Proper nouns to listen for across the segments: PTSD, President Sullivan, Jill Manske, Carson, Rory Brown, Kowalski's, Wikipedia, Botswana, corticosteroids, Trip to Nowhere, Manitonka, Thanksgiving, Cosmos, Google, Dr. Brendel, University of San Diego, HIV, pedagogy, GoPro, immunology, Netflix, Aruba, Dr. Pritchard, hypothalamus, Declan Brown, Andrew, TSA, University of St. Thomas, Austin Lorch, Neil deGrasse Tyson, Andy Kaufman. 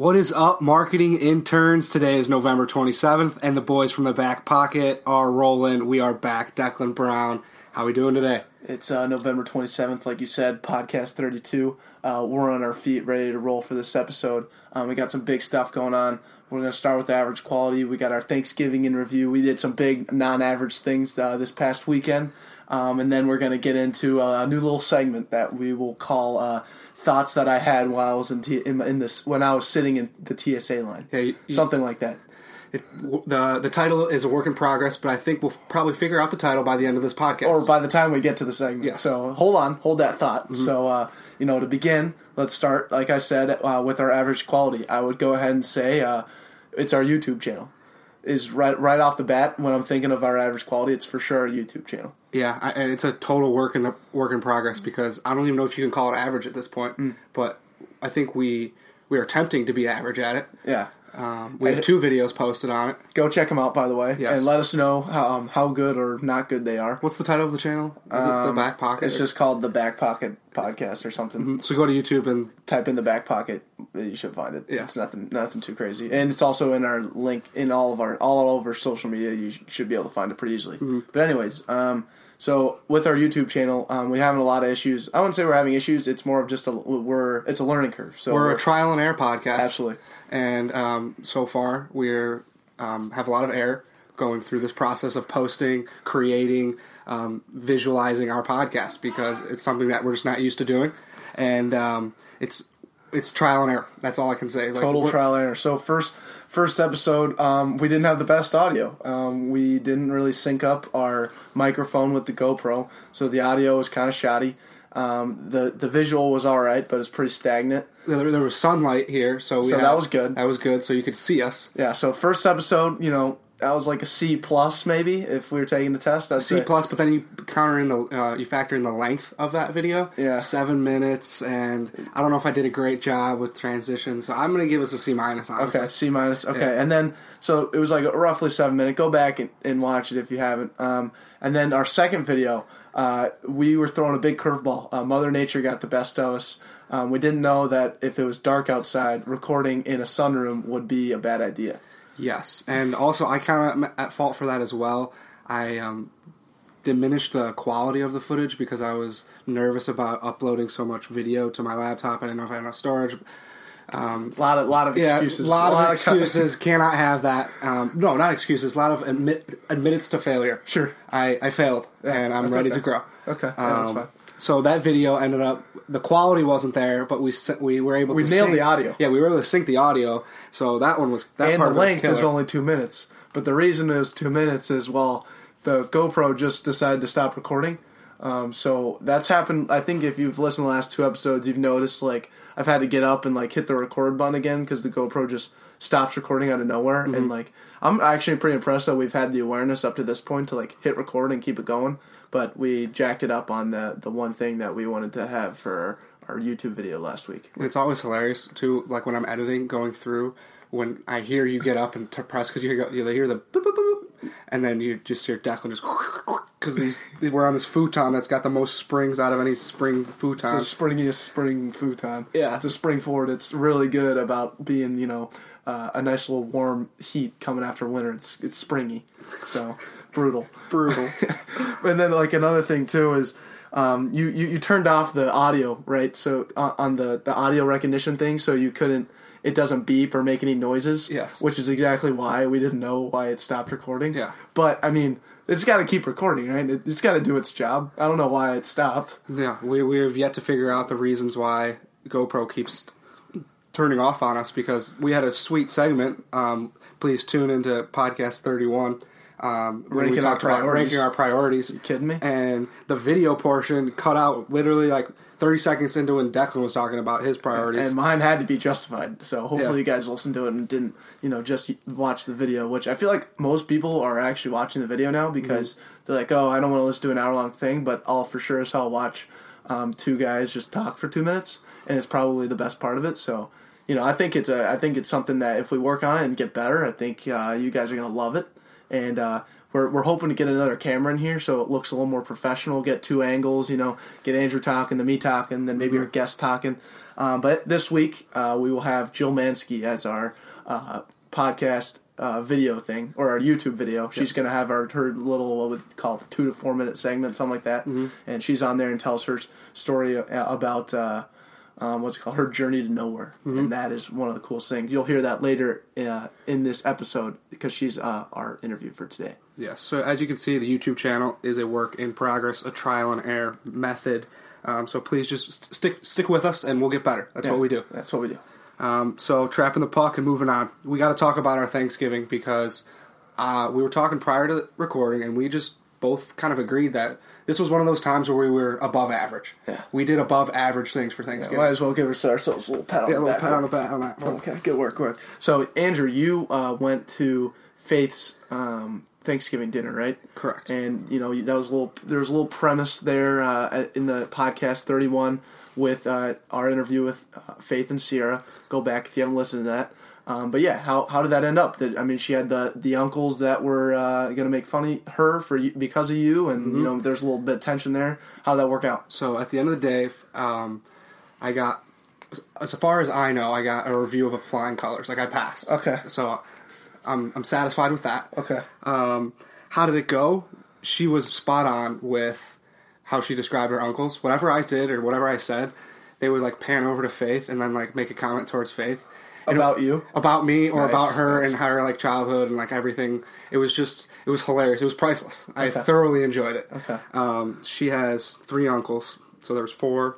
What is up, marketing interns? Today is November 27th, and the boys from the Back Pocket are rolling. We are back. Declan Brown, how are we doing today? It's November 27th, like you said, podcast 32. We're on our feet, ready to roll for this episode. We got some big stuff going on. We're going to start with average quality. We got our Thanksgiving in review. We did some big non-average things this past weekend. And then we're going to get into a new little segment that we will call Thoughts That I Had While I Was when I was sitting in the TSA line. Yeah, something like that. The title is a work in progress, but I think we'll probably figure out the title by the end of this podcast. Or by the time we get to the segment. Yes. So hold that thought. Mm-hmm. So, to begin, let's start, like I said, with our average quality. I would go ahead and say it's our YouTube channel. Is right off the bat, when I'm thinking of our average quality, it's for sure our YouTube channel. Yeah, and it's a total work in progress because I don't even know if you can call it average at this point, but I think we are attempting to be average at it. Yeah. We have two videos posted on it. Go check them out, by the way, yes. And let us know how good or not good they are. What's the title of the channel? Is it The Back Pocket? It's just called The Back Pocket Podcast or something. Mm-hmm. So go to YouTube and type in The Back Pocket. You should find it. Yeah. It's nothing too crazy, and it's also in our link in all over social media. You should be able to find it pretty easily. Mm-hmm. But anyways, so with our YouTube channel, we're having a lot of issues. I wouldn't say we're having issues. It's more of just it's a learning curve. So we're a trial and error podcast. Absolutely. And so far, we have a lot of air going through this process of posting, creating, visualizing our podcast because it's something that we're just not used to doing, and it's trial and error. That's all I can say. Total trial and error. So first episode, we didn't have the best audio. We didn't really sync up our microphone with the GoPro, so the audio was kind of shoddy. The visual was all right, but it's pretty stagnant. There was sunlight here, so that was good. That was good, so you could see us. Yeah. So first episode, that was like a C+ maybe if we were taking the test. I'd say. C+, but then you factor in the length of that video. Yeah. 7 minutes, and I don't know if I did a great job with transitions, so I'm gonna give us a C-, honestly. Okay, C-. Okay, yeah. And then so it was like a roughly 7 minute. Go back and watch it if you haven't. And then our second video. We were throwing a big curveball. Mother Nature got the best of us. We didn't know that if it was dark outside, recording in a sunroom would be a bad idea. Yes, and also I kind of at fault for that as well. I diminished the quality of the footage because I was nervous about uploading so much video to my laptop. I didn't know if I had enough storage. A lot of excuses. A lot of excuses. Cannot have that. No, not excuses. A lot of admittance to failure. Sure. I failed, yeah, and I'm ready to grow. Okay, yeah, that's fine. So that video ended up, the quality wasn't there, but we were able to sync. We nailed the audio. Yeah, we were able to sync the audio, so that one was, that part was killer. And the length is only 2 minutes, but the reason it was 2 minutes is, well, the GoPro just decided to stop recording. So that's happened. I think if you've listened to the last two episodes, you've noticed, like, I've had to get up and, like, hit the record button again because the GoPro just stops recording out of nowhere. Mm-hmm. And, like, I'm actually pretty impressed that we've had the awareness up to this point to, like, hit record and keep it going. But we jacked it up on the one thing that we wanted to have for our YouTube video last week. It's always hilarious, too, like, when I'm editing, going through, when I hear you get up and press because you hear the boop, boop, boop, and then you just hear Declan just... Because we're on this futon that's got the most springs out of any spring futon. It's the springiest spring futon. Yeah. It's a spring forward. It's really good about being, a nice little warm heat coming after winter. It's springy. So, brutal. And then, like, another thing, too, is you turned off the audio, right? So, on the audio recognition thing, so you couldn't. It doesn't beep or make any noises. Yes. Which is exactly why we didn't know why it stopped recording. Yeah. But, I mean, it's got to keep recording, right? It's got to do its job. I don't know why it stopped. Yeah, we have yet to figure out the reasons why GoPro keeps turning off on us because we had a sweet segment. Please tune into podcast 31. Ranking our priorities. Are you kidding me? And the video portion cut out literally like 30 seconds into when Declan was talking about his priorities. And mine had to be justified, so hopefully you guys listened to it and didn't, just watch the video, which I feel like most people are actually watching the video now because they're like, oh, I don't want to listen to an hour-long thing, but I'll for sure as hell watch two guys just talk for 2 minutes, and it's probably the best part of it, so... I think it's something that if we work on it and get better, I think you guys are going to love it. And We're hoping to get another camera in here so it looks a little more professional, get two angles, you know, get Andrew talking, then me talking, then maybe our guest talking. But this week we will have Jill Manske as our podcast video thing, or our YouTube video. Yes. She's going to have her little, what we call it, 2 to 4 minute segment, something like that. Mm-hmm. And she's on there and tells her story about what's it called, her journey to nowhere. Mm-hmm. And that is one of the coolest things. You'll hear that later in this episode because she's our interview for today. Yes. So as you can see, the YouTube channel is a work in progress, a trial and error method. So please just stick with us and we'll get better. That's what we do. That's what we do. So trapping the puck and moving on. We got to talk about our Thanksgiving because we were talking prior to the recording, and we just both kind of agreed that this was one of those times where we were above average. Yeah. We did above average things for Thanksgiving. Yeah, might as well give ourselves a little pat on the back. Yeah, a little pat on the back on that. Oh, okay, good work. So, Andrew, you went to Faith's Thanksgiving dinner, right? Correct. And, you know, that was there was a little premise there in the podcast 31 with our interview with Faith and Sierra. Go back if you haven't listened to that. But yeah, how did that end up? She had the uncles that were going to make fun of her because of you, and you know, there's a little bit of tension there. How did that work out? So at the end of the day, I got, as far as I know, I got a review of Flying Colors. Like, I passed. Okay. So I'm satisfied with that. Okay. How did it go? She was spot on with how she described her uncles. Whatever I did or whatever I said, they would like pan over to Faith and then like make a comment towards Faith. About you? About me, or nice, about her, nice. And her, like, childhood and, like, everything. It was just, it was hilarious. It was priceless. Okay. I thoroughly enjoyed it. Okay. She has 3 uncles. So there was 4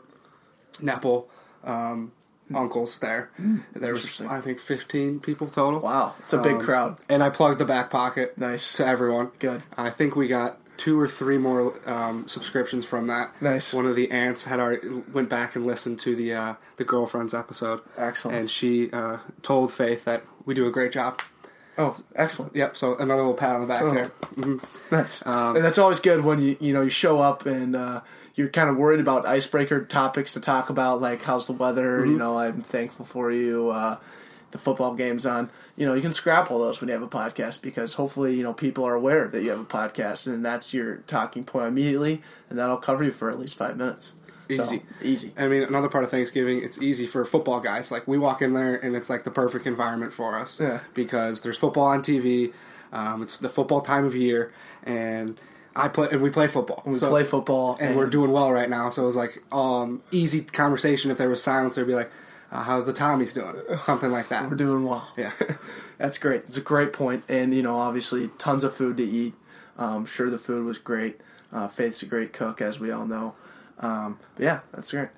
Nepal uncles there. There was, I think, 15 people total. Wow. It's a big crowd. And I plugged the back pocket to everyone. Good. I think we got 2 or 3 more subscriptions from that. Nice. One of the aunts had already went back and listened to the Girlfriends episode. Excellent. And she told Faith that we do a great job. Oh, excellent. Yep, so another little pat on the back there. Mm-hmm. Nice. And that's always good when you show up and you're kind of worried about icebreaker topics to talk about, like how's the weather, you know, I'm thankful for you, the football game's on. You know, you can scrap all those when you have a podcast because hopefully, you know, people are aware that you have a podcast and that's your talking point immediately, and that'll cover you for at least 5 minutes. Easy. So, easy. I mean, another part of Thanksgiving, it's easy for football guys. Like, we walk in there and it's like the perfect environment for us because there's football on TV. It's the football time of year, and we play football. We play football. And we're doing well right now. So it was like easy conversation. If there was silence, there'd be like, how's the Tommies doing? Something like that. We're doing well. Yeah. That's great. It's a great point. And, you know, obviously tons of food to eat. I'm sure the food was great. Faith's a great cook, as we all know. But yeah, that's great.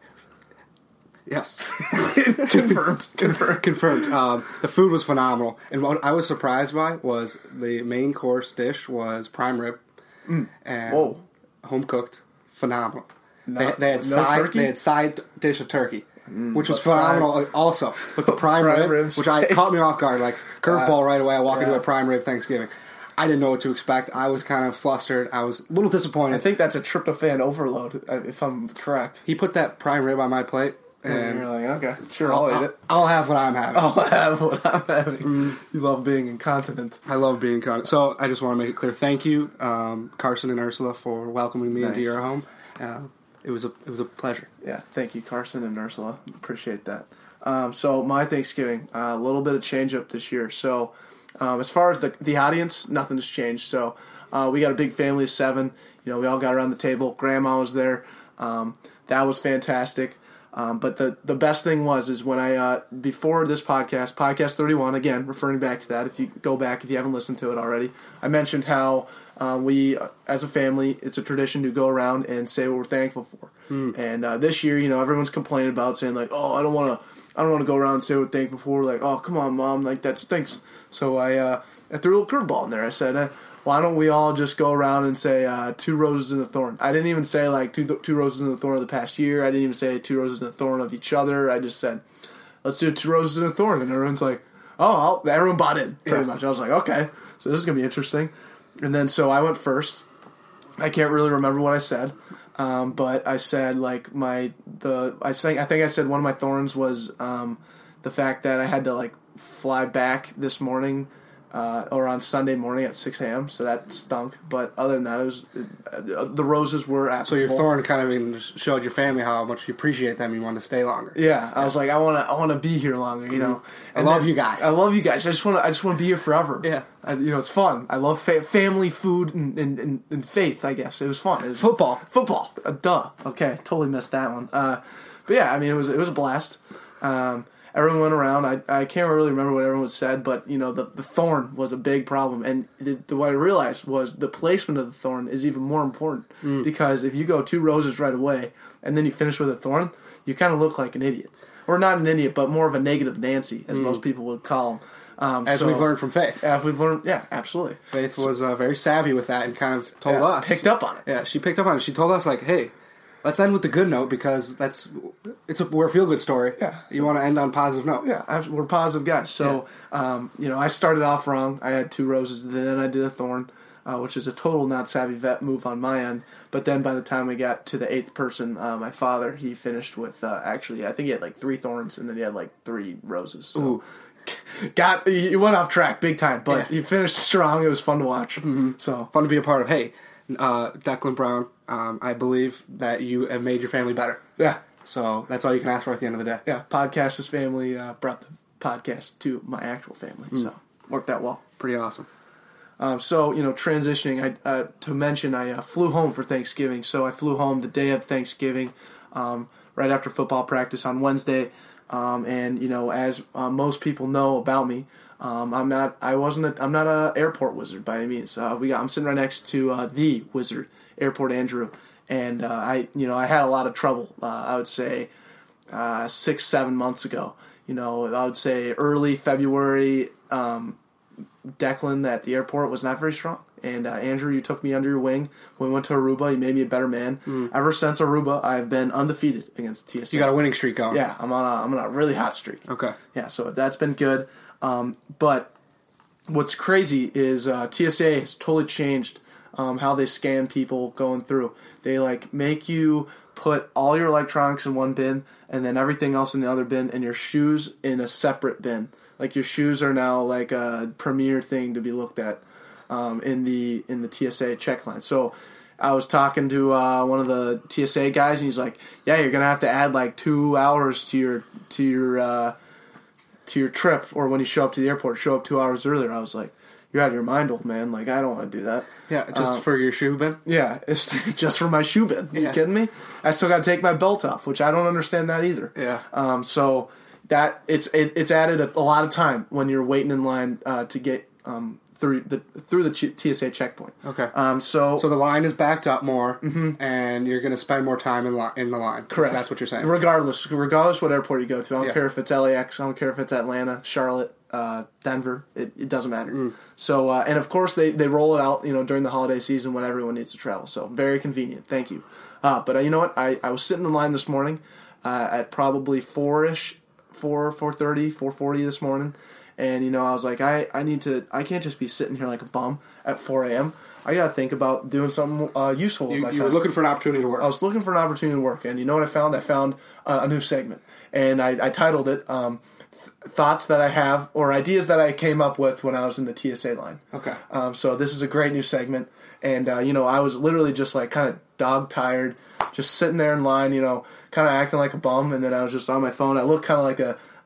Yes. Confirmed. The food was phenomenal. And what I was surprised by was the main course dish was prime rib. And home cooked. Phenomenal. They had side dish of turkey. Which was phenomenal also. But the prime rib, which caught me off guard, like curveball right away. I walk into a prime rib Thanksgiving. I didn't know what to expect. I was kind of flustered. I was a little disappointed. I think that's a tryptophan overload, if I'm correct. He put that prime rib on my plate. And you're like, okay, sure, I'll eat it. I'll have what I'm having. You love being incontinent. I love being incontinent. So I just want to make it clear. Thank you, Carson and Ursula, for welcoming me into your home. It was a pleasure. Yeah, thank you, Carson and Ursula. Appreciate that. So my Thanksgiving, a little bit of change up this year. So as far as the audience, nothing's changed. So we got a big family of 7. You know, we all got around the table. Grandma was there. That was fantastic. But the best thing was when I, before this podcast 31, again, referring back to that, if you haven't listened to it already, I mentioned how we, as a family, it's a tradition to go around and say what we're thankful for. And this year, you know, everyone's complaining about saying, like, oh, I don't want to go around and say what we're thankful for. Like, oh, come on, Mom, like, that stinks. So I threw a little curveball in there. I said, why don't we all just go around and say 2 roses and a thorn? I didn't even say, like, two roses and a thorn of the past year. I didn't even say 2 roses and a thorn of each other. I just said, let's do 2 roses and a thorn. And everyone's like, oh, everyone bought in, pretty much. I was like, okay, so this is going to be interesting. And then so I went first. I can't really remember what I said, but I said, like, I think I said one of my thorns was the fact that I had to, like, fly back this morning or on Sunday morning at 6 a.m., so that stunk. But other than that, it was, the roses were applicable. So your thorn kind of showed your family how much you appreciate them. You want to stay longer. Yeah, I was like, I want to be here longer, you know. And I love you guys. I just want to be here forever. Yeah. It's fun. I love family, food, and faith, I guess. It was fun. It was football. Duh. Okay, totally missed that one. But yeah, I mean, it was a blast. Everyone went around. I can't really remember what everyone said, but, the thorn was a big problem. And what I realized was the placement of the thorn is even more important. Because if you go two roses right away and then you finish with a thorn, you kind of look like an idiot. Or not an idiot, but more of a negative Nancy, as most people would call him. We've learned from Faith. Yeah, absolutely. Faith was very savvy with that and kind of told us. Picked up on it. Yeah, she picked up on it. She told us, like, hey, let's end with the good note because we're a feel-good story. Yeah. You want to end on a positive note. Yeah, we're positive guys. So, I started off wrong. I had two roses, then I did a thorn, which is a total not savvy vet move on my end. But then by the time we got to the eighth person, my father, he finished with I think he had like three thorns, and then he had like three roses. So. Ooh. He went off track big time, but he finished strong. It was fun to watch. Mm-hmm. So fun to be a part of. Hey, Declan Brown, I believe that you have made your family better. Yeah. So that's all you can ask for at the end of the day. Yeah. Podcast is family. Brought the podcast to my actual family. So worked out well. Pretty awesome. Transitioning, I flew home for Thanksgiving. So I flew home the day of Thanksgiving, right after football practice on Wednesday. As most people know about me, I'm not a airport wizard by any means. I'm sitting right next to the wizard, Airport Andrew, and I had a lot of trouble. I would say 6-7 months ago. I would say early February. Declan at the airport was not very strong. And Andrew, you took me under your wing. When we went to Aruba, you made me a better man. Ever since Aruba, I've been undefeated against TSA. You got a winning streak going. Yeah, I'm on a really hot streak. Okay. Yeah, so that's been good. But what's crazy is TSA has totally changed how they scan people going through. They make you put all your electronics in one bin and then everything else in the other bin and your shoes in a separate bin. Your shoes are now a premier thing to be looked at. In the TSA check line. So I was talking to one of the TSA guys, and he's like, "Yeah, you're gonna have to add 2 hours to your trip, or when you show up to the airport, show up 2 hours earlier." I was like, "You're out of your mind, old man! I don't want to do that." Yeah, just for your shoe bin. Yeah, it's just for my shoe bin. Are you kidding me? I still got to take my belt off, which I don't understand that either. Yeah. So that it's added a lot of time when you're waiting in line to get through the TSA checkpoint. Okay. So the line is backed up more, and you're going to spend more time in the line. Correct. That's what you're saying. Regardless what airport you go to, I don't care if it's LAX, I don't care if it's Atlanta, Charlotte, Denver. It doesn't matter. So, and of course they roll it out, during the holiday season when everyone needs to travel. So very convenient. Thank you. But you know what? I was sitting in line this morning at probably 4:40 this morning. And, I was like, I can't just be sitting here like a bum at 4 a.m. I got to think about doing something useful with my time. You were looking for an opportunity to work. I was looking for an opportunity to work. And you know what I found? I found a new segment. And I titled it Thoughts That I Have or Ideas That I Came Up With When I Was in the TSA Line. Okay. So this is a great new segment. And, I was literally just kind of dog-tired, just sitting there in line, kind of acting like a bum. And then I was just on my phone. I looked kind of like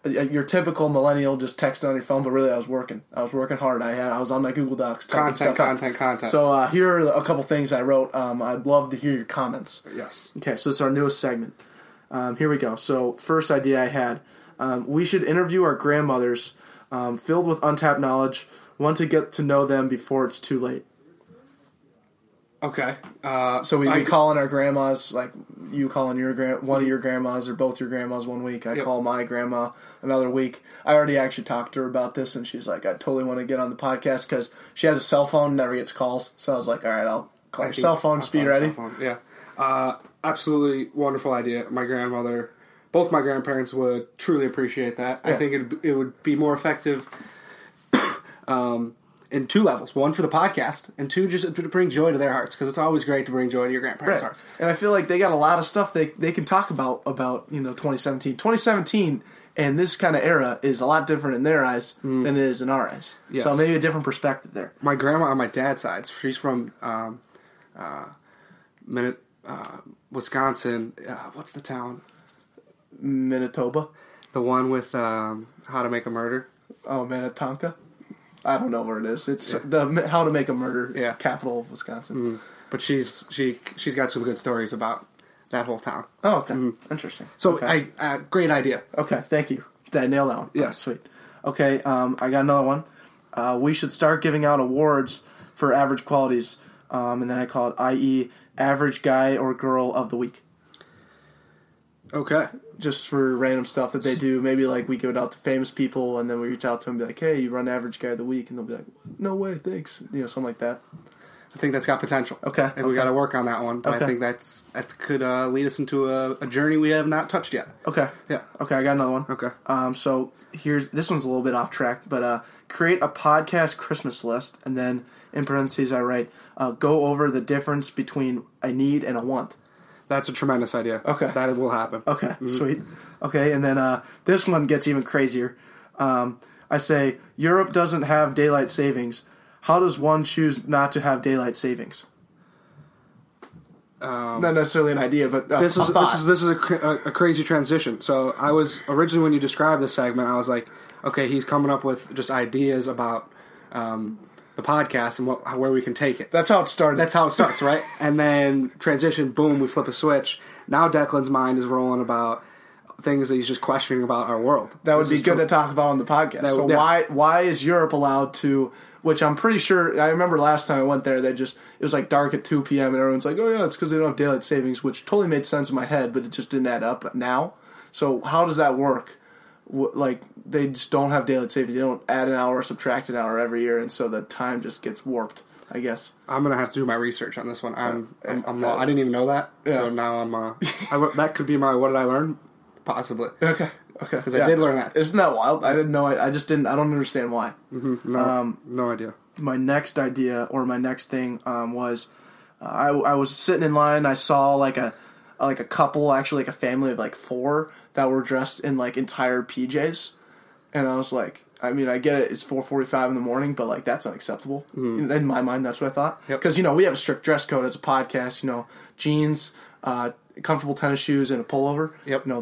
your typical millennial just texting on your phone, but really I was working. I was working hard. I was on my Google Docs. Content. So here are a couple things I wrote. I'd love to hear your comments. Yes. Okay, so it's our newest segment. Here we go. So first idea I had, we should interview our grandmothers filled with untapped knowledge. Want to get to know them before it's too late. Okay. So we call in our grandmas, you call in your one of your grandmas or both your grandmas one week. I call my grandma another week. I already actually talked to her about this, and she's like, I totally want to get on the podcast because she has a cell phone, never gets calls. So I was like, all right, I'll call your cell phone, just be ready. Yeah. Absolutely wonderful idea. My grandmother, both my grandparents would truly appreciate that. Yeah. I think it would be more effective in two levels. One, for the podcast, and two, just to bring joy to their hearts, because it's always great to bring joy to your grandparents' hearts. And I feel like they got a lot of stuff they can talk about 2017. 2017 And this kind of era is a lot different in their eyes than it is in our eyes. Yes. So maybe a different perspective there. My grandma on my dad's side, she's from Wisconsin. What's the town? Manitoba. The one with How to Make a Murder. Oh, Manitonka. I don't know where it is. It's the How to Make a Murder capital of Wisconsin. Mm. But she's got some good stories about that whole town. Oh, okay. Mm. Interesting. So, okay. Great idea. Okay, thank you. Did I nail that one? Yeah. Oh, sweet. Okay, I got another one. We should start giving out awards for average qualities, and then I call it, i.e., average guy or girl of the week. Okay. Just for random stuff that they do. Maybe, like, we give it out to famous people, and then we reach out to them and be like, hey, you run average guy of the week. And they'll be like, no way, thanks. You know, something like that. I think that's got potential. Okay. And we got to work on that one. But I think that could lead us into a journey we have not touched yet. Okay. Yeah. Okay, I got another one. Okay. So this one's a little bit off track, but create a podcast Christmas list, and then in parentheses I write, go over the difference between a need and a want. That's a tremendous idea. Okay. That will happen. Okay, sweet. Okay, and then this one gets even crazier. I say, Europe doesn't have daylight savings. How does one choose not to have daylight savings? Not necessarily an idea, but this is a crazy transition. So I was originally, when you described this segment, I was like, okay, he's coming up with just ideas about the podcast and where we can take it. That's how it started. That's how it starts, right? And then transition, boom, we flip a switch. Now Declan's mind is rolling about things that he's just questioning about our world. That would be good to talk about on the podcast. Why is Europe allowed to? Which I'm pretty sure, I remember last time I went there, it was like dark at 2 p.m. and everyone's like, oh yeah, it's because they don't have daylight savings, which totally made sense in my head, but it just didn't add up now. So how does that work? Like, they just don't have daylight savings. They don't add an hour, subtract an hour every year, and so the time just gets warped, I guess. I'm going to have to do my research on this one. I didn't even know that, so now I'm, that could be my what did I learn? Possibly. Okay. Because I did learn that. Isn't that wild? I didn't know. I don't understand why. Mm-hmm. No idea. My next idea or my next thing was I was sitting in line. I saw like a couple, actually like a family of like four that were dressed in like entire PJs. And I was like, I mean, I get it. It's 4:45 in the morning, but like that's unacceptable. Mm. In my mind, that's what I thought. Because, yep. You know, we have a strict dress code as a podcast, you know, jeans, comfortable tennis shoes and a pullover. Yep. You know,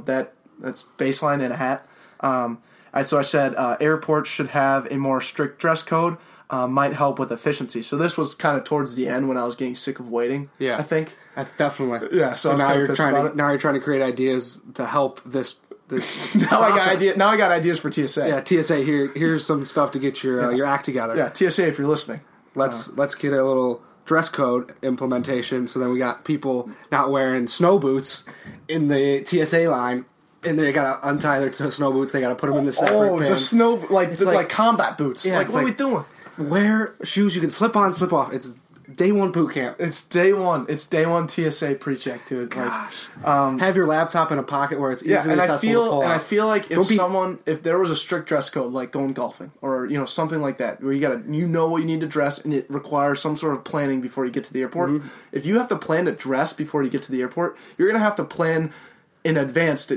that's baseline and a hat. So I said airports should have a more strict dress code. Might help with efficiency. So this was kind of towards the end when I was getting sick of waiting. Yeah, I think. Definitely. Yeah. So now you're trying to create ideas to help this. Now I got ideas for TSA. Yeah, TSA. Here's some stuff to get your act together. Yeah, TSA. If you're listening, let's get a little dress code implementation. So then we got people not wearing snow boots in the TSA line. And they got to untie their snow boots. They got to put them in the separate bin. The snow, like combat boots. Yeah, like, what are we doing? Wear shoes you can slip on, slip off. It's day one boot camp. It's day one. It's day one TSA pre-check, dude. Gosh. Like, have your laptop in a pocket where it's easily accessible to pull out. And I feel like if there was a strict dress code, like going golfing or, you know, something like that, where you got to, you know what you need to dress and it requires some sort of planning before you get to the airport. Mm-hmm. If you have to plan to dress before you get to the airport, you're going to have to plan in advance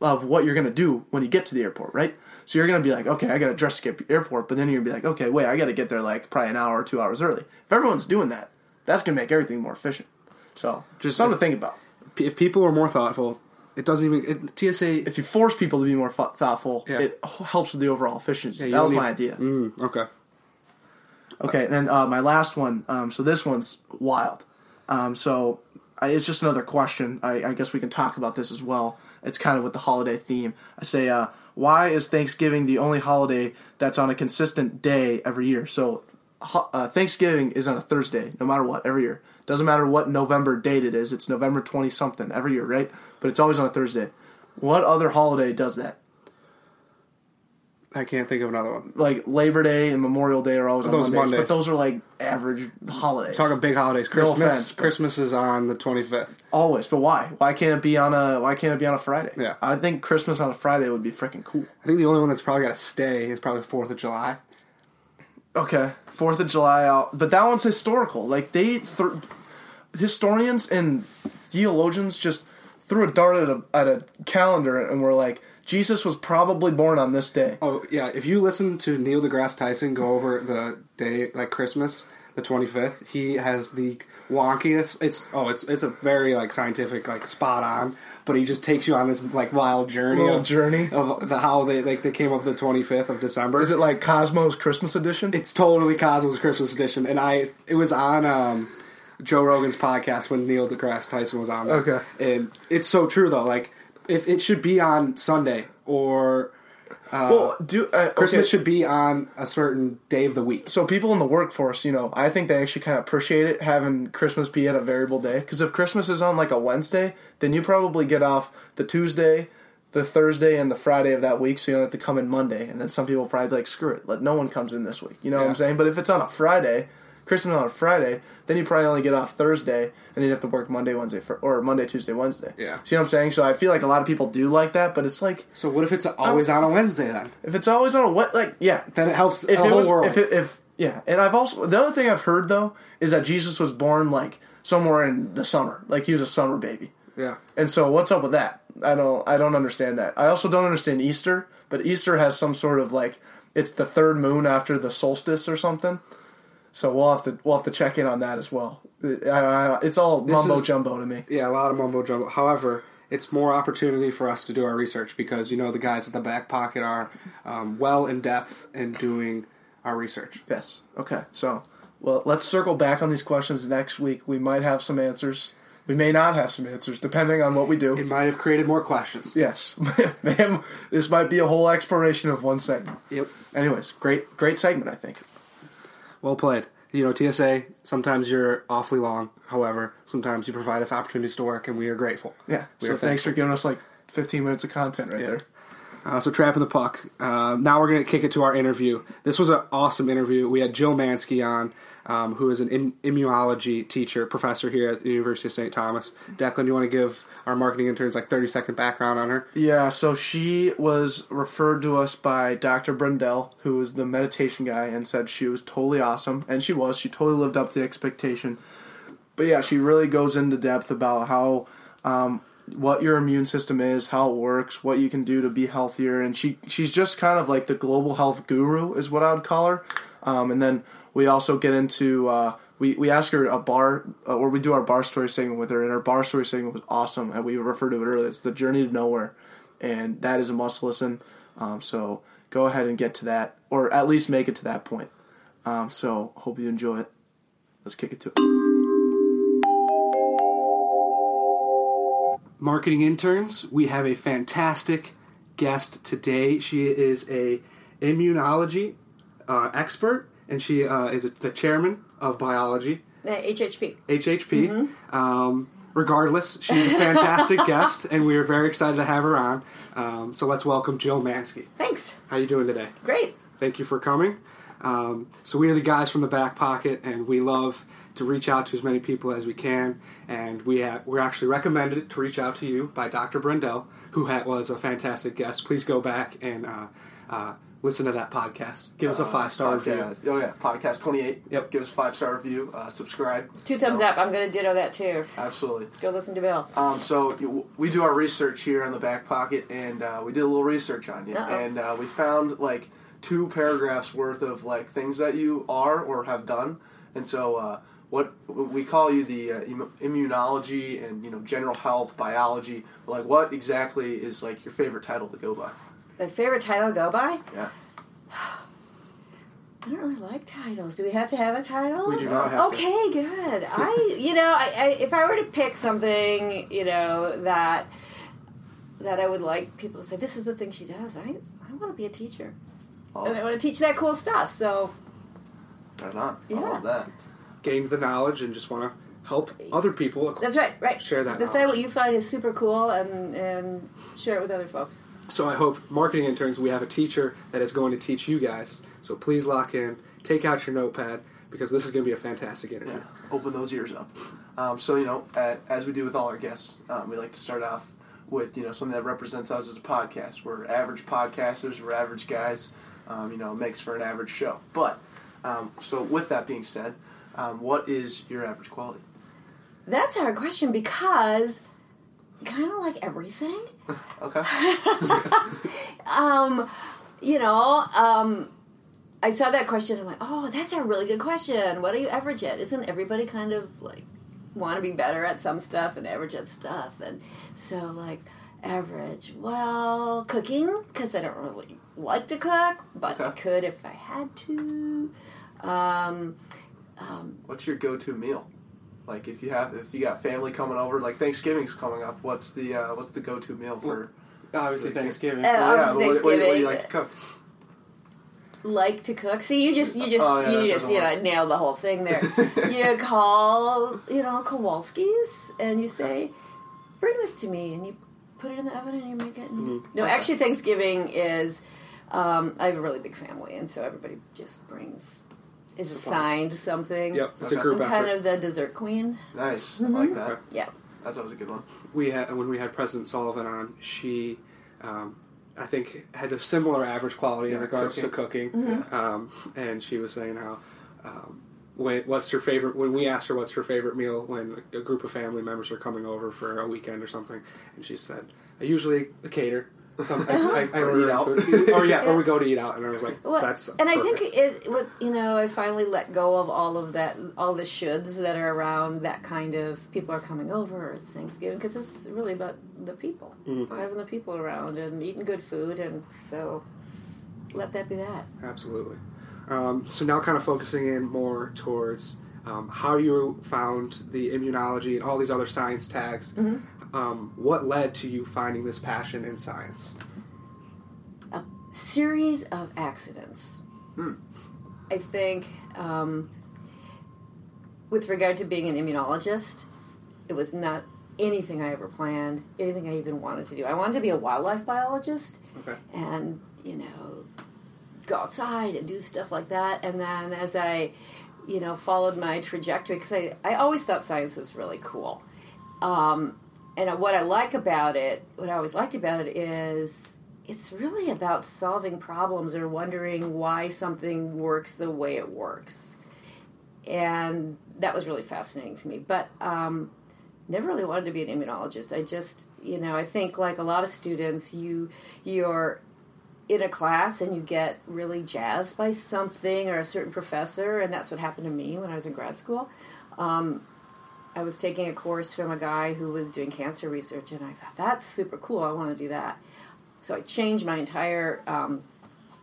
of what you're going to do when you get to the airport, right? So you're going to be like, okay, I got to dress to get to airport, but then you're going to be like, okay, wait, I got to get there like probably an hour or 2 hours early. If everyone's doing that, that's going to make everything more efficient. So just something to think about. If people are more thoughtful, it doesn't even... TSA... If you force people to be more thoughtful, it helps with the overall efficiency. Yeah, that was my idea. Mm, okay. Okay, and then my last one. So this one's wild. It's just another question. I guess we can talk about this as well. It's kind of with the holiday theme. I say, why is Thanksgiving the only holiday that's on a consistent day every year? So Thanksgiving is on a Thursday, no matter what, every year. Doesn't matter what November date it is. It's November 20-something every year, right? But it's always on a Thursday. What other holiday does that? I can't think of another one. Like Labor Day and Memorial Day are always on Mondays. But those are like average holidays. Talking big holidays. Christmas. No offense, Christmas is on the 25th. Always, but why? Why can't it be on a Friday? Yeah, I think Christmas on a Friday would be freaking cool. I think the only one that's probably got to stay is probably 4th of July. Okay, 4th of July out, but that one's historical. Like historians and theologians just threw a dart at a calendar and were like, Jesus was probably born on this day. Oh, yeah. If you listen to Neil deGrasse Tyson go over the day, like Christmas, the 25th, he has the wonkiest... It's a very, like, scientific, like, spot on... But he just takes you on this like wild journey. How they came up with the 25th of December. Is it like Cosmos Christmas edition? It's totally Cosmos Christmas edition. And it was on Joe Rogan's podcast when Neil deGrasse Tyson was on there. Okay, and it's so true though. Like if it should be on Sunday or Christmas should be on a certain day of the week. So people in the workforce, you know, I think they actually kind of appreciate it having Christmas be at a variable day. Because if Christmas is on like a Wednesday, then you probably get off the Tuesday, the Thursday, and the Friday of that week, so you don't have to come in Monday. And then some people probably like, screw it, no one comes in this week. You know what I'm saying? But if it's on a Friday, Christmas on a Friday, then you probably only get off Thursday, and then you have to work Monday, Wednesday, or Monday, Tuesday, Wednesday. Yeah. See what I'm saying? So I feel like a lot of people do like that, but it's like... So what if it's always on a Wednesday, then? If it's always on a Wednesday, then it helps the whole world. And I've also... The other thing I've heard, though, is that Jesus was born, like, somewhere in the summer. Like, he was a summer baby. Yeah. And so what's up with that? I don't understand that. I also don't understand Easter, but Easter has some sort of, like, it's the third moon after the solstice or something. So we'll have to check in on that as well. It's all mumbo jumbo to me. Yeah, a lot of mumbo jumbo. However, it's more opportunity for us to do our research because you know the guys at the Back Pocket are well in depth in doing our research. Yes. Okay. So let's circle back on these questions next week. We might have some answers. We may not have some answers, depending on what we do. It might have created more questions. Yes. Ma'am, this might be a whole exploration of one segment. Yep. Anyways, great segment, I think. Well played. You know, TSA, sometimes you're awfully long. However, sometimes you provide us opportunities to work, and we are grateful. Yeah. So thanks for giving us, 15 minutes of content there. So trapping the puck. Now we're going to kick it to our interview. This was an awesome interview. We had Jill Manske on, who is an immunology teacher, professor here at the University of St. Thomas. Declan, you want to give our marketing interns, 30-second background on her? Yeah, so she was referred to us by Dr. Brendel, who was the meditation guy, and said she was totally awesome. And she was. She totally lived up to the expectation. But, yeah, she really goes into depth about how what your immune system is, how it works, what you can do to be healthier. And she's just kind of like the global health guru is what I would call her. And then we also get into... We ask her or we do our bar story segment with her, and her bar story segment was awesome, and we referred to it earlier. It's The Journey to Nowhere, and that is a must listen. So go ahead and get to that, or at least make it to that point. So hope you enjoy it. Let's kick it to it. Marketing interns, we have a fantastic guest today. She is an immunology expert. And she is the chairman of biology. HHP. Mm-hmm. Regardless, she's a fantastic guest, and we are very excited to have her on. So let's welcome Jill Manske. Thanks. How are you doing today? Great. Thank you for coming. So we are the guys from the Back Pocket, and we love to reach out to as many people as we can. And we're actually recommended to reach out to you by Dr. Brendel, who was a fantastic guest. Please go back and... listen to that podcast. Give us a 5-star review. Oh, yeah. Podcast 28. Yep. Give us a 5-star review. Subscribe. 2 thumbs up. I'm going to ditto that, too. Absolutely. Go listen to Bill. So we do our research here on the Back Pocket, and we did a little research on you. Uh-oh. And we found, 2 paragraphs worth of, things that you are or have done. And so what we call you the immunology and, general health, biology. What exactly is, your favorite title to go by? My favorite title to go by? Yeah. I don't really like titles. Do we have to have a title? We do not have to. Okay, good. I if I were to pick something, that I would like people to say, this is the thing she does. I want to be a teacher. Oh. And I want to teach that cool stuff, so. Right on. Yeah. I love that. Gain the knowledge and just want to help other people. That's right, right. Share that knowledge. Decide what you find is super cool and share it with other folks. So I hope, marketing interns, we have a teacher that is going to teach you guys. So please lock in, take out your notepad, because this is going to be a fantastic interview. Yeah. Open those ears up. So, as we do with all our guests, we like to start off with, something that represents us as a podcast. We're average podcasters, we're average guys, makes for an average show. But, so with that being said, what is your average quality? That's a hard question because... kind of like everything. Okay. I saw that question and I'm like, oh, that's a really good question. What are you average at? Isn't everybody kind of like want to be better at some stuff and average at stuff? And so like average, well, cooking, because I don't really like to cook, but I could if I had to. What's your go-to meal? Like if you got family coming over, like Thanksgiving's coming up, what's the go-to meal for? Obviously Thanksgiving. What do you like to cook? Like to cook. See, you just nailed the whole thing there. You call Kowalski's and you say, "Bring this to me," and you put it in the oven and you make it. No, actually, Thanksgiving is. I have a really big family, and so everybody just brings. Is assigned something. Yep, it's a group effort. I'm kind of the dessert queen. Nice, I like that. Yeah, that's always a good one. When we had President Sullivan on, she, I think, had a similar average quality in regards to cooking. Mm-hmm. And she was saying how, when we asked her what's her favorite meal when a group of family members are coming over for a weekend or something, and she said, I usually cater. I order out, or we go to eat out, and I was like, "That's." Well, and perfect. I think it was, I finally let go of all of that, all the shoulds that are around. That kind of people are coming over. It's Thanksgiving because it's really about the people, having the people around, and eating good food, and so let that be that. Absolutely. So now, kind of focusing in more towards how you found the immunology and all these other science tags. Mm-hmm. What led to you finding this passion in science? A series of accidents. I think, with regard to being an immunologist, it was not anything I ever planned, anything I even wanted to do. I wanted to be a wildlife biologist and, go outside and do stuff like that. And then as I, followed my trajectory, because I always thought science was really cool. And what I always liked about it is it's really about solving problems or wondering why something works the way it works. And that was really fascinating to me. But never really wanted to be an immunologist. I just, I think like a lot of students, you're in a class and you get really jazzed by something or a certain professor. And that's what happened to me when I was in grad school. I was taking a course from a guy who was doing cancer research, and I thought, that's super cool. I want to do that. So I changed my entire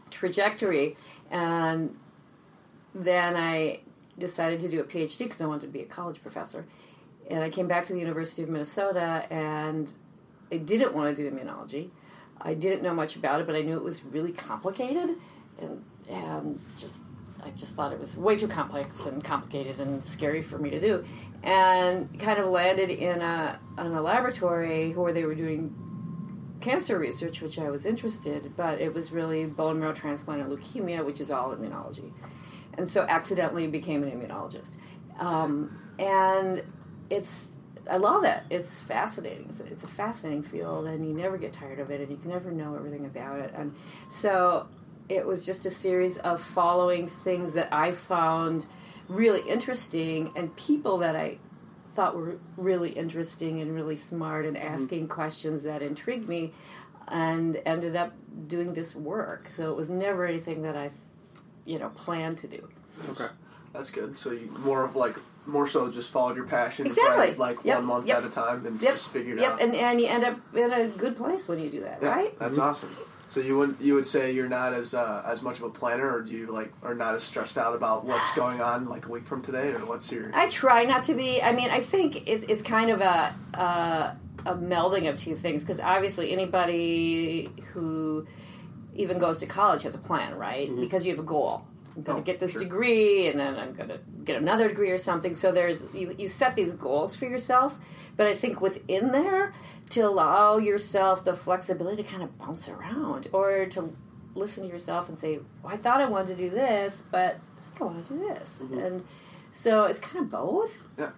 trajectory, and then I decided to do a PhD because I wanted to be a college professor. And I came back to the University of Minnesota, and I didn't want to do immunology. I didn't know much about it, but I knew it was really complicated, and just... I just thought it was way too complex and complicated and scary for me to do, and kind of landed in a laboratory where they were doing cancer research, which I was interested, but it was really bone marrow transplant and leukemia, which is all immunology, and so accidentally became an immunologist. And I love it. It's fascinating. It's a fascinating field, and you never get tired of it, and you can never know everything about it, and so. It was just a series of following things that I found really interesting and people that I thought were really interesting and really smart and asking questions that intrigued me and ended up doing this work. So it was never anything that I, planned to do. Okay. That's good. So you more so just followed your passion. Exactly. One month at a time and just figured out. Yep. And you end up in a good place when you do that, right? That's awesome. So you would say you're not as much of a planner, or do you are not as stressed out about what's going on a week from today, or what's your? I try not to be. I mean, I think it's kind of a melding of two things, because obviously anybody who even goes to college has a plan, right? Mm-hmm. Because you have a goal. I'm going to get this degree, and then I'm going to get another degree or something. So there's you set these goals for yourself, but I think within there to allow yourself the flexibility to kind of bounce around or to listen to yourself and say, well, I thought I wanted to do this, but I think I want to do this. Mm-hmm. And so it's kind of both. Yeah.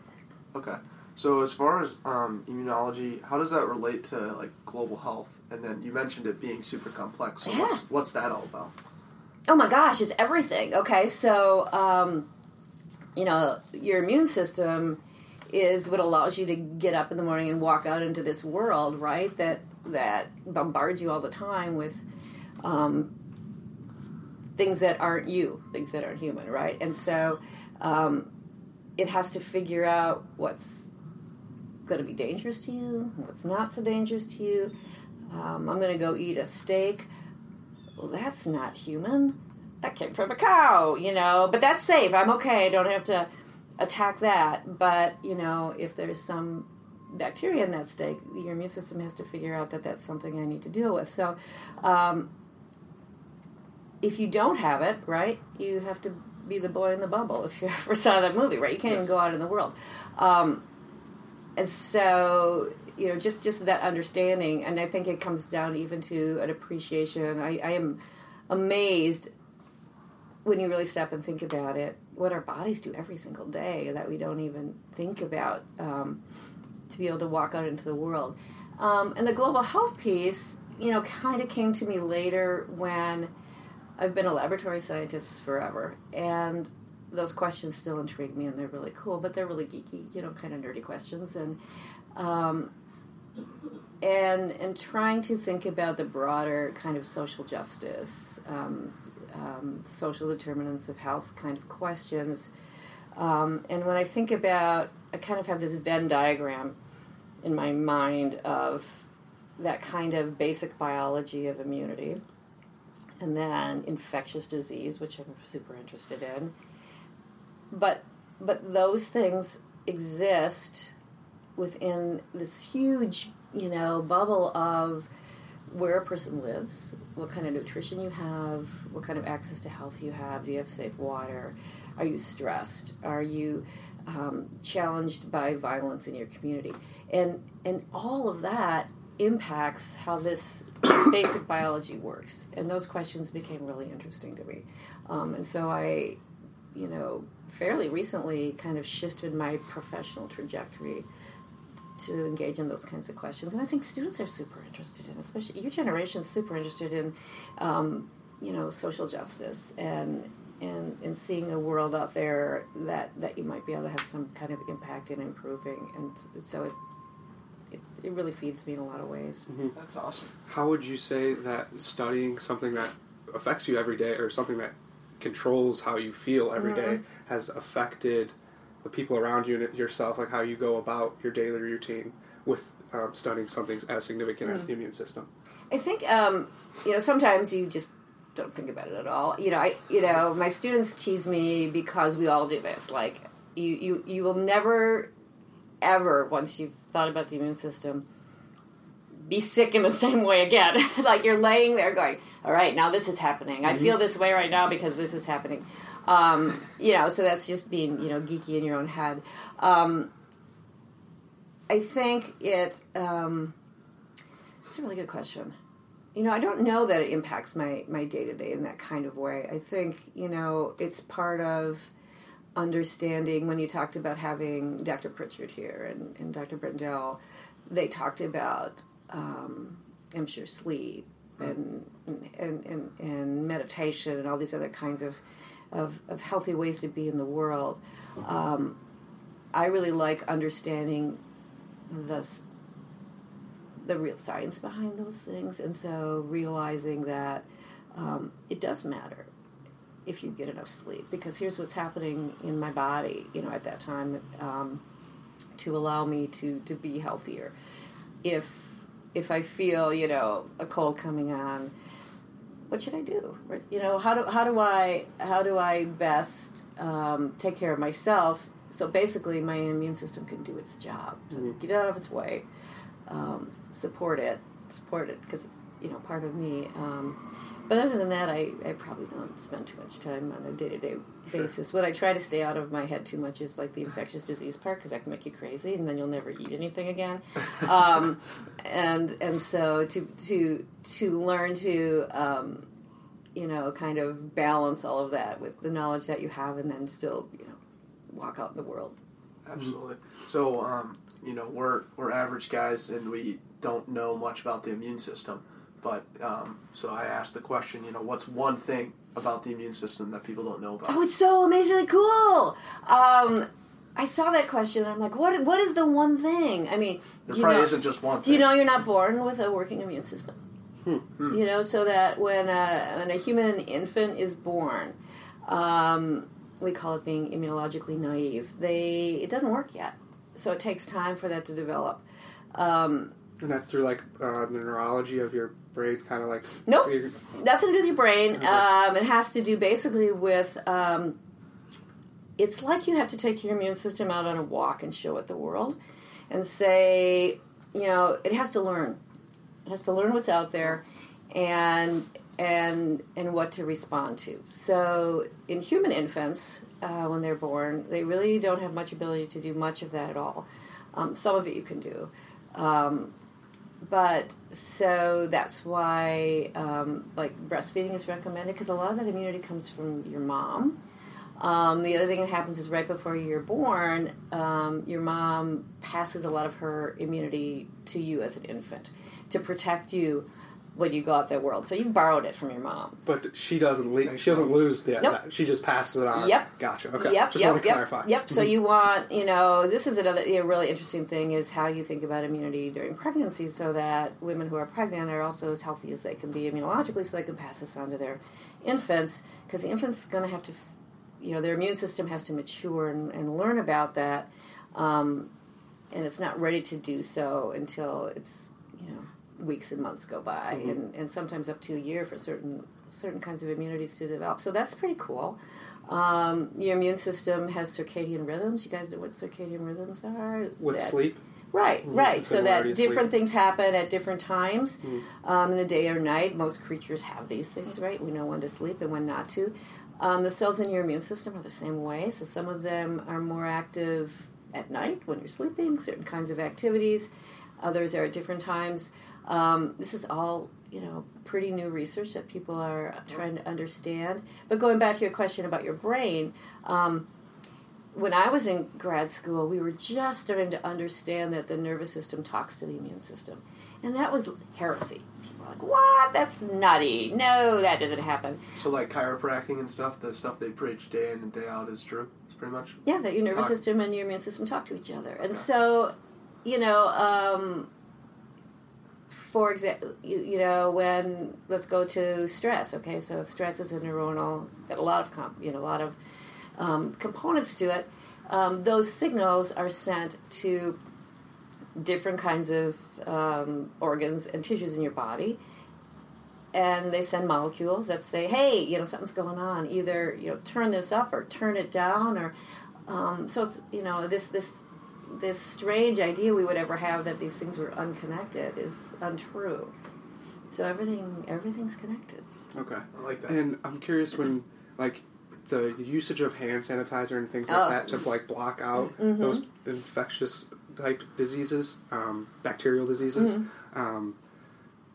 Okay. So as far as immunology, how does that relate to global health? And then you mentioned it being super complex. So what's that all about? Oh my gosh, it's everything. Okay, so your immune system is what allows you to get up in the morning and walk out into this world, right? That bombards you all the time with things that aren't you, things that aren't human, right? And so it has to figure out what's going to be dangerous to you, what's not so dangerous to you. I'm going to go eat a steak. Well, that's not human. That came from a cow, you know. But that's safe. I'm okay. I don't have to attack that. But, you know, if there's some bacteria in that steak, your immune system has to figure out that that's something I need to deal with. So if you don't have it, right, you have to be the boy in the bubble if you ever saw that movie, right? You can't even go out in the world. And so, you know, just that understanding, and I think it comes down even to an appreciation. I am amazed when you really stop and think about it, what our bodies do every single day that we don't even think about, to be able to walk out into the world. And the global health piece, you know, kind of came to me later when I've been a laboratory scientist forever, and those questions still intrigue me, and they're really cool, but they're really geeky, you know, kind of nerdy questions, and trying to think about the broader kind of social justice, social determinants of health kind of questions, and when I think about, I kind of have this Venn diagram in my mind of that kind of basic biology of immunity, and then infectious disease, which I'm super interested in. But those things exist within this huge, you know, bubble of where a person lives, what kind of nutrition you have, what kind of access to health you have, do you have safe water, are you stressed, are you challenged by violence in your community? And all of that impacts how this basic biology works. And those questions became really interesting to me. And so I, you know, fairly recently kind of shifted my professional trajectory to engage in those kinds of questions. And I think students are super interested in, especially your generation's super interested in, you know, social justice and seeing a world out there that you might be able to have some kind of impact in improving. And so it really feeds me in a lot of ways. Mm-hmm. That's awesome. How would you say that studying something that affects you every day or something that controls how you feel every day has affected the people around you and yourself, like how you go about your daily routine with studying something as significant as the immune system? I think, you know, sometimes you just don't think about it at all. You know, my students tease me because we all do this. Like, you will never, ever, once you've thought about the immune system, be sick in the same way again. Like, you're laying there going, all right, now this is happening. Mm-hmm. I feel this way right now because this is happening. You know, so that's just being, you know, geeky in your own head. I think it's a really good question. You know, I don't know that it impacts my day-to-day in that kind of way. I think, you know, it's part of understanding when you talked about having Dr. Pritchard here and Dr. Brendel, they talked about I'm sure sleep and meditation and all these other kinds of healthy ways to be in the world. I really like understanding the real science behind those things, and so realizing that it does matter if you get enough sleep, because here's what's happening in my body, you know, at that time, to allow me to be healthier. If I feel, you know, a cold coming on, what should I do? You know, how do I best take care of myself? So basically, my immune system can do its job, get out of its way, support it because it's, you know, part of me. But other than that, I probably don't spend too much time on a day-to-day basis. What I try to stay out of my head too much is, like, the infectious disease part, because that can make you crazy, and then you'll never eat anything again. And so to learn to, you know, kind of balance all of that with the knowledge that you have and then still, you know, walk out in the world. Absolutely. So, you know, we're average guys, and we don't know much about the immune system. But, so I asked the question, you know, what's one thing about the immune system that people don't know about? Oh, it's so amazingly cool! I saw that question, and I'm like, what is the one thing? I mean, there probably isn't just one thing. You know, you're not born with a working immune system. You know, so that when a human infant is born, we call it being immunologically naive. It doesn't work yet. So it takes time for that to develop. And that's through, like, the neurology of your brain, kind of like... Nope. Nothing to do with your brain. Okay. It has to do basically with... it's like you have to take your immune system out on a walk and show it the world and say, you know, it has to learn. It has to learn what's out there and what to respond to. So in human infants, when they're born, they really don't have much ability to do much of that at all. Some of it you can do. But so that's why, like, breastfeeding is recommended because a lot of that immunity comes from your mom. The other thing that happens is right before you're born, your mom passes a lot of her immunity to you as an infant to protect you when you go out that world. So you've borrowed it from your mom. But she doesn't lose the nope. She just passes it on. Yep. Gotcha. Okay. Yep. Just want to clarify. Yep. So you want, you know, this is another really interesting thing is how you think about immunity during pregnancy so that women who are pregnant are also as healthy as they can be immunologically so they can pass this on to their infants because the infant's going to have to... You know, their immune system has to mature and learn about that, and it's not ready to do so until it's, you know, weeks and months go by, mm-hmm. and sometimes up to a year for certain kinds of immunities to develop. So that's pretty cool. Your immune system has circadian rhythms. You guys know what circadian rhythms are? With sleep. Right, mm-hmm. right. So that different things happen at different times mm-hmm. In the day or night. Most creatures have these things, right? We know when to sleep and when not to. The cells in your immune system are the same way, so some of them are more active at night when you're sleeping, certain kinds of activities, others are at different times. This is all, you know, pretty new research that people are trying to understand. But going back to your question about your brain, when I was in grad school, we were just starting to understand that the nervous system talks to the immune system. And that was heresy. People were like, what? That's nutty. No, that doesn't happen. So like chiropractic and stuff, the stuff they preach day in and day out is true? It's pretty much? Yeah, that your nervous system and your immune system talk to each other. Okay. And so, you know, for example, you know, when, let's go to stress, okay? So if stress is a neuronal, it's got a lot of, components to it, those signals are sent to different kinds of organs and tissues in your body, and they send molecules that say, hey, you know, something's going on, either, you know, turn this up or turn it down, or so it's, you know, this strange idea we would ever have that these things were unconnected is untrue. So everything's connected. Okay, I like that. And I'm curious when, like, the usage of hand sanitizer and things like that to, like, block out mm-hmm. those infectious type diseases, bacterial diseases, mm-hmm.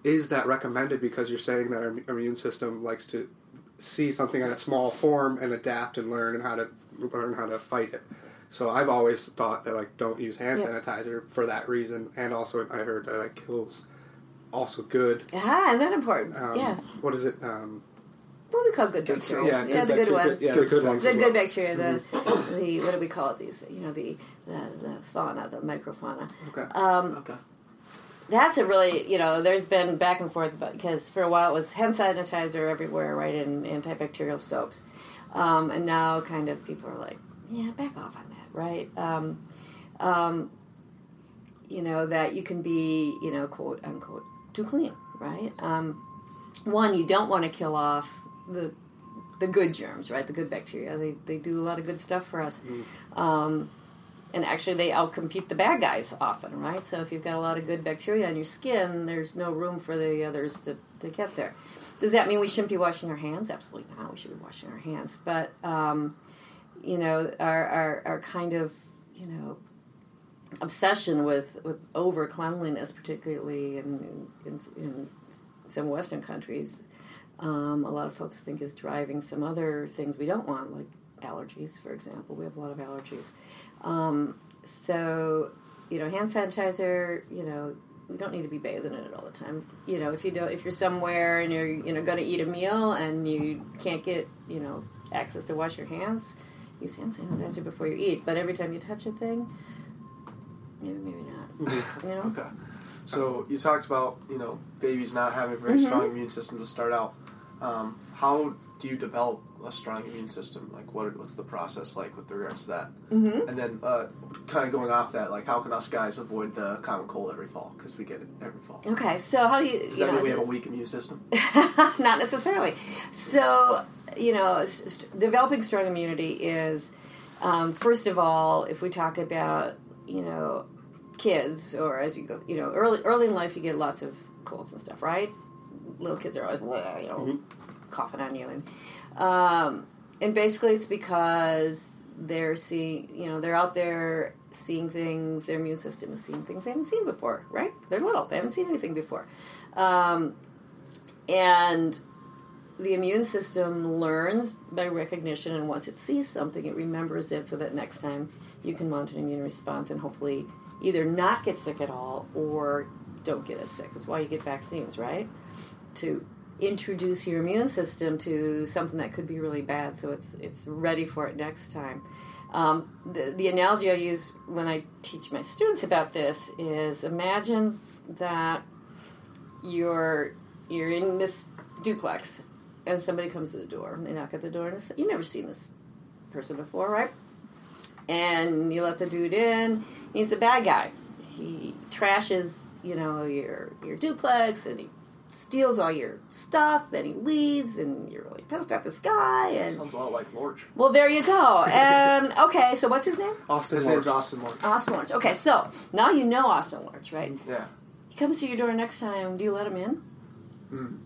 Is that recommended because you're saying that our immune system likes to see something in a small form and adapt and learn how to fight it? So I've always thought that, like, don't use hand sanitizer for that reason, and also I heard that it kills also good. Ah, isn't that important? What is it? Well, they cause good bacteria. The good ones. The good bacteria, the what do we call it? These, you know, the fauna, the microfauna. Okay. Okay. That's a really, you know, there's been back and forth about, because for a while it was hand sanitizer everywhere, right, and antibacterial soaps, and now kind of people are like, yeah, back off on that, right? You know, that you can be, you know, quote unquote too clean, right? One, you don't want to kill off the good germs, right? The good bacteria. They do a lot of good stuff for us. Mm. And actually, they outcompete the bad guys often, right? So if you've got a lot of good bacteria on your skin, there's no room for the others to get there. Does that mean we shouldn't be washing our hands? Absolutely not. We should be washing our hands. But, you know, our kind of, you know, obsession with over-cleanliness, particularly in some Western countries, a lot of folks think is driving some other things we don't want, like allergies, for example. We have a lot of allergies. So, you know, hand sanitizer, you know, we don't need to be bathing in it all the time. You know, if you're somewhere and you're, you know, going to eat a meal and you can't get, you know, access to wash your hands, use hand sanitizer before you eat, but every time you touch a thing, maybe not. Mm-hmm. You know? Okay. So you talked about, you know, babies not having a very mm-hmm. strong immune system to start out. How do you develop a strong immune system? Like, what's the process like with regards to that? Mm-hmm. And then, kind of going off that, like, how can us guys avoid the common cold every fall? Because we get it every fall. Okay, so how do you... Does that mean we have a weak immune system? Not necessarily. So, you know, developing strong immunity is, first of all, if we talk about, you know, kids, or as you go, you know, early in life you get lots of colds and stuff, right? Little kids are always, you know, mm-hmm. coughing on you, and basically it's because they're out there seeing things. Their immune system is seeing things they haven't seen before, right? They're little; they haven't seen anything before, and the immune system learns by recognition, and once it sees something, it remembers it, so that next time you can mount an immune response and hopefully either not get sick at all or don't get as sick. That's why you get vaccines, right? To introduce your immune system to something that could be really bad, so it's ready for it next time. The analogy I use when I teach my students about this is, imagine that you're in this duplex and somebody comes to the door, and they knock at the door, and you've never seen this person before, right? And you let the dude in. He's a bad guy. He trashes, you know, your duplex, and he steals all your stuff, and he leaves, and you're really pissed at this guy. And sounds a lot like Lorch. Well, there you go. And, okay, so what's his name? Austin Lorch. His name's Austin Lorch. Austin Lorch. Okay, so now you know Austin Lorch, right? Yeah. He comes to your door next time. Do you let him in?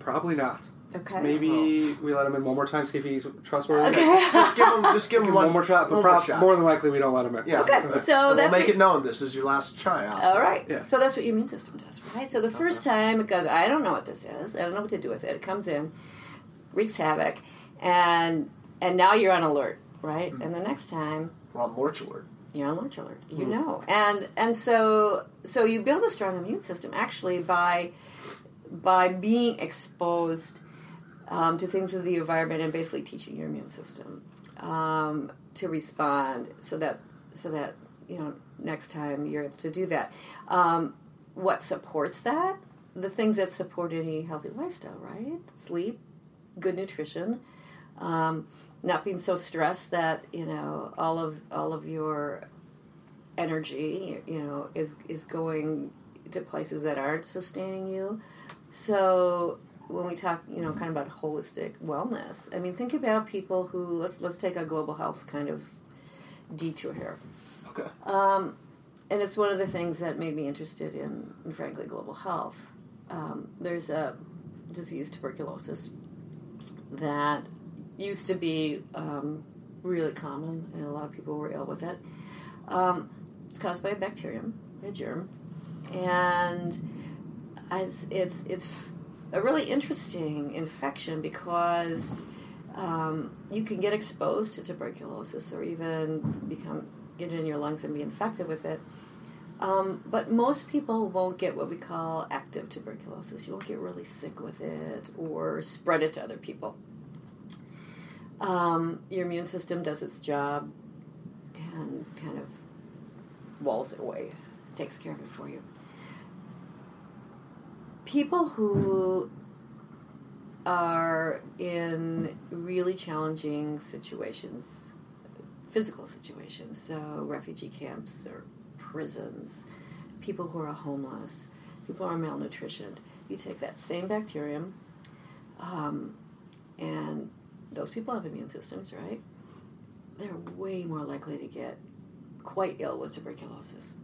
Probably not. Okay. Maybe we let him in one more time, see if he's trustworthy. Okay. Just give him one more shot. But more than likely, we don't let him in. Yeah. Okay. So that's make it known. This is your last try. Austin. All right. Yeah. So that's what your immune system does, right? So the first time it goes, I don't know what this is. I don't know what to do with it. It comes in, wreaks havoc, and now you're on alert, right? Mm-hmm. And the next time we're on Lorch alert. You're on Lorch alert. You know, and so you build a strong immune system actually by being exposed to things in the environment, and basically teaching your immune system to respond, so that you know next time you're able to do that. What supports that? The things that support any healthy lifestyle, right? Sleep, good nutrition, not being so stressed that you know all of your energy you know is going to places that aren't sustaining you. So when we talk, you know, kind of about holistic wellness, I mean, think about people who, let's take a global health kind of detour here. Okay. And it's one of the things that made me interested in frankly, global health. There's a disease, tuberculosis, that used to be really common, and a lot of people were ill with it. It's caused by a bacterium, a germ, and it's a really interesting infection because you can get exposed to tuberculosis or even get it in your lungs and be infected with it. But most people won't get what we call active tuberculosis. You won't get really sick with it or spread it to other people. Your immune system does its job and kind of walls it away, takes care of it for you. People who are in really challenging situations, physical situations, so refugee camps or prisons, people who are homeless, people who are malnutritioned, you take that same bacterium, and those people have immune systems, right? They're way more likely to get quite ill with tuberculosis.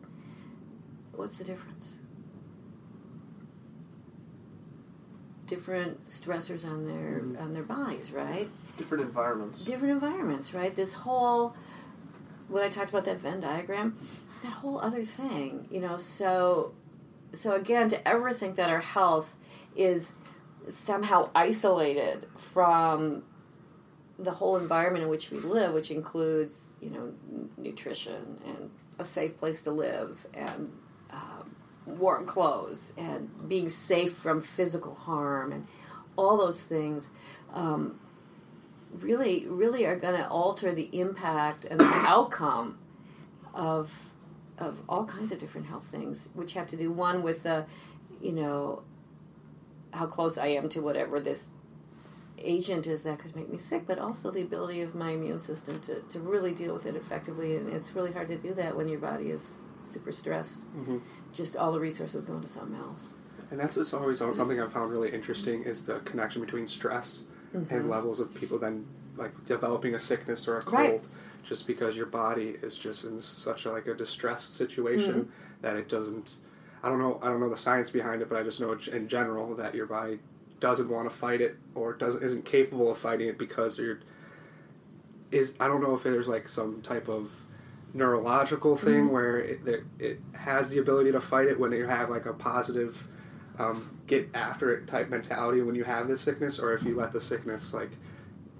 What's the difference? Different stressors on their bodies, right? Different environments, right? This whole, when I talked about that Venn diagram, that whole other thing, you know. So again, to ever think that our health is somehow isolated from the whole environment in which we live, which includes, you know, nutrition and a safe place to live and warm clothes and being safe from physical harm and all those things really are going to alter the impact and the outcome of all kinds of different health things, which have to do, one, with the, you know, how close I am to whatever this agent is that could make me sick, but also the ability of my immune system to really deal with it effectively. And it's really hard to do that when your body is super stressed. Mm-hmm. Just all the resources going to something else. And that's just always something I've found really interesting, is the connection between stress mm-hmm. and levels of people then like developing a sickness or a cold, right. just because your body is just in such a, like a distressed situation mm-hmm. that it doesn't. I don't know the science behind it, but I just know in general that your body doesn't want to fight it or isn't capable of fighting it because I don't know if there's like some type of neurological thing mm-hmm. where it has the ability to fight it when you have like a positive get after it type mentality when you have this sickness, or if you let the sickness, like,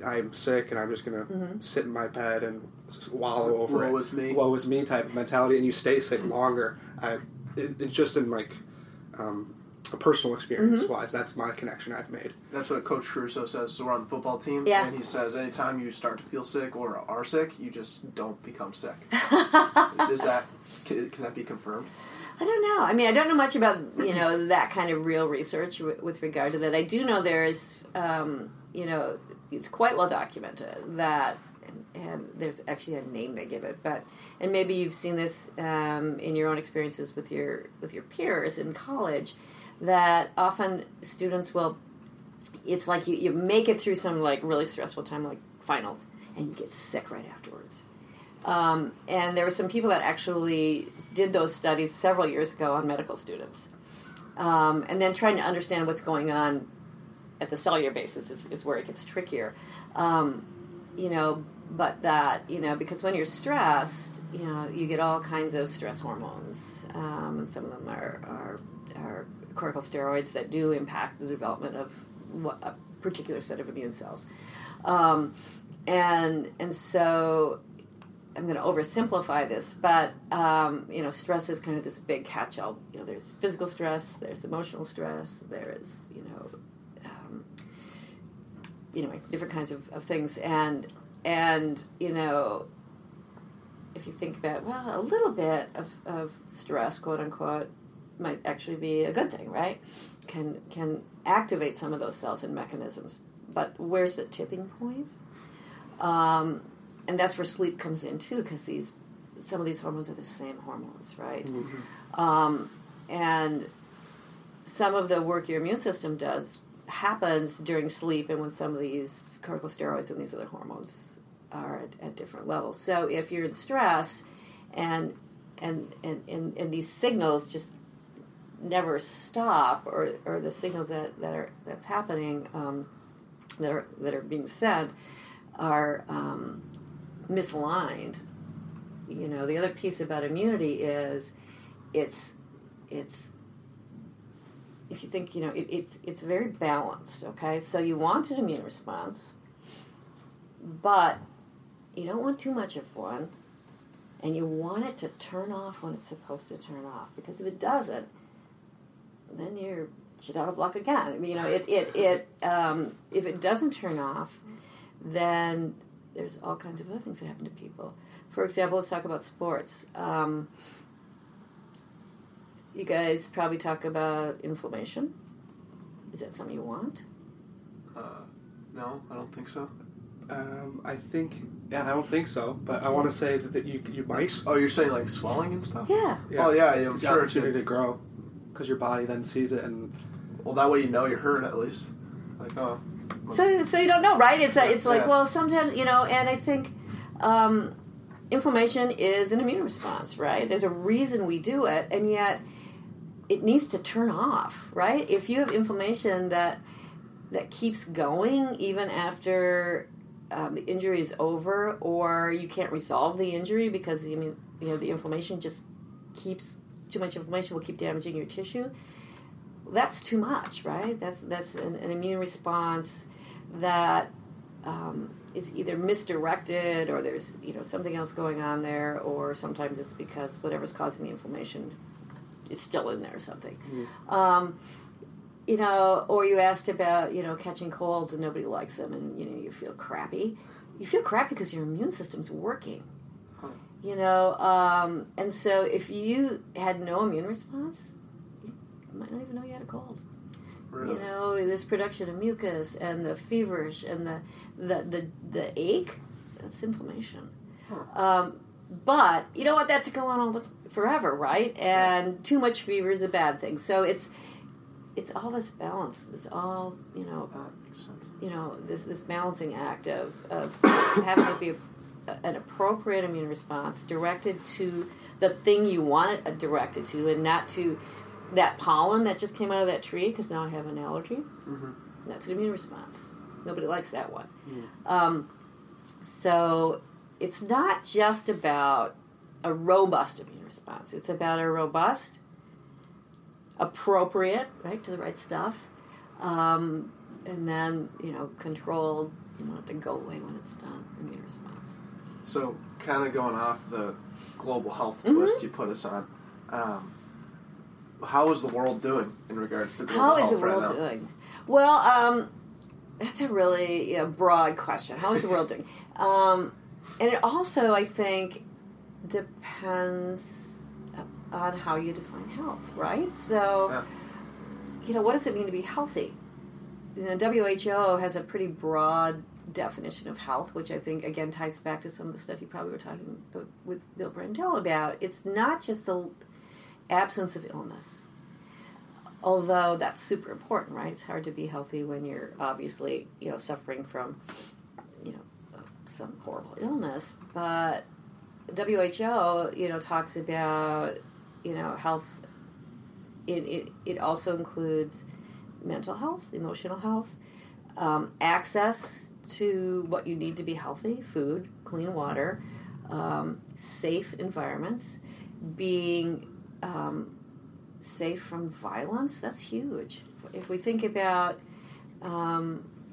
I'm sick and I'm just going to mm-hmm. sit in my bed and wallow over it. Woe is me type of mentality, and you stay sick longer. It's just in like a personal experience mm-hmm. wise, that's my connection I've made. That's what Coach Caruso says. So we're on the football team, yeah. and he says anytime you start to feel sick or are sick, you just don't become sick. Can that be confirmed? I don't know. I mean, I don't know much about, you know, that kind of real research with regard to that. I do know there is, you know, it's quite well documented that, and there's actually a name they give it, but, and maybe you've seen this in your own experiences with your peers in college, that often students will, it's like you make it through some like really stressful time like finals, and you get sick right afterwards. And there were some people that actually did those studies several years ago on medical students. And then trying to understand what's going on at the cellular basis is where it gets trickier. You know, but that, you know, because when you're stressed, you know, you get all kinds of stress hormones. And some of them are corticosteroids that do impact the development of a particular set of immune cells. And so... I'm going to oversimplify this, but, you know, stress is kind of this big catch-all. You know, there's physical stress, there's emotional stress, there's, you know, different kinds of things. And, you know, if you think about, well, a little bit of stress, quote-unquote, might actually be a good thing, right? Can activate some of those cells and mechanisms. But where's the tipping point? And that's where sleep comes in, too, because some of these hormones are the same hormones, right? Mm-hmm. And some of the work your immune system does happens during sleep and when some of these corticosteroids and these other hormones are at different levels. So if you're in stress and these signals just never stop, or the signals that's happening, that are being sent are... misaligned. You know, the other piece about immunity is it's if you think, you know, it's very balanced, okay? So you want an immune response, but you don't want too much of one, and you want it to turn off when it's supposed to turn off, because if it doesn't, then you're shit out of luck again. You know, it if it doesn't turn off, then there's all kinds of other things that happen to people. For example, let's talk about sports. You guys probably talk about inflammation. Is that something you want? No, I don't think so. I don't think so. But okay. I want to say that you might. Oh, you're saying like swelling and stuff? Yeah. Oh, yeah. I'm sure it's opportunity to grow, because your body then sees it, and well, that way you know you're hurt at least. Like, oh. So you don't know, right? It's like, well, sometimes, you know, and I think inflammation is an immune response, right? There's a reason we do it, and yet it needs to turn off, right? If you have inflammation that keeps going even after the injury is over, or you can't resolve the injury because, I mean, you know, the inflammation just keeps, too much inflammation will keep damaging your tissue. That's too much, right? That's an immune response that is either misdirected, or there's, you know, something else going on there, or sometimes it's because whatever's causing the inflammation is still in there or something. Mm-hmm. you know, or you asked about, you know, catching colds and nobody likes them and, you know, you feel crappy. You feel crappy because your immune system's working, you know. And so if you had no immune response, you might not even know you had a cold. Really? You know, this production of mucus and the feverish and the ache, that's inflammation. Huh. But you don't want that to go on all forever, right? And too much fever is a bad thing. So it's all this balance. It's all, you know, that makes sense. You know, this balancing act of having to be an appropriate immune response directed to the thing you want it directed to, and not to that pollen that just came out of that tree because now I have an allergy. Mm-hmm. That's an immune response. Nobody likes that one. Yeah. So it's not just about a robust immune response. It's about a robust, appropriate, right, to the right stuff, and then, you know, controlled, you want it to go away when it's done, immune response. So kind of going off the global health twist you put us on, how is the world doing in regards to global health? How is the world doing? Well, that's a really broad question. How is the world doing? And it also, I think, depends on how you define health, right? So, you know, what does it mean to be healthy? You know, WHO has a pretty broad definition of health, which I think, again, ties back to some of the stuff you probably were talking with Bill Brendel about. It's not just the absence of illness, although that's super important, right? It's hard to be healthy when you're obviously, you know, suffering from, you know, some horrible illness. But WHO, you know, talks about, you know, health. It also includes mental health, emotional health, access to what you need to be healthy: food, clean water, safe environments, being safe from violence. That's huge. If we think about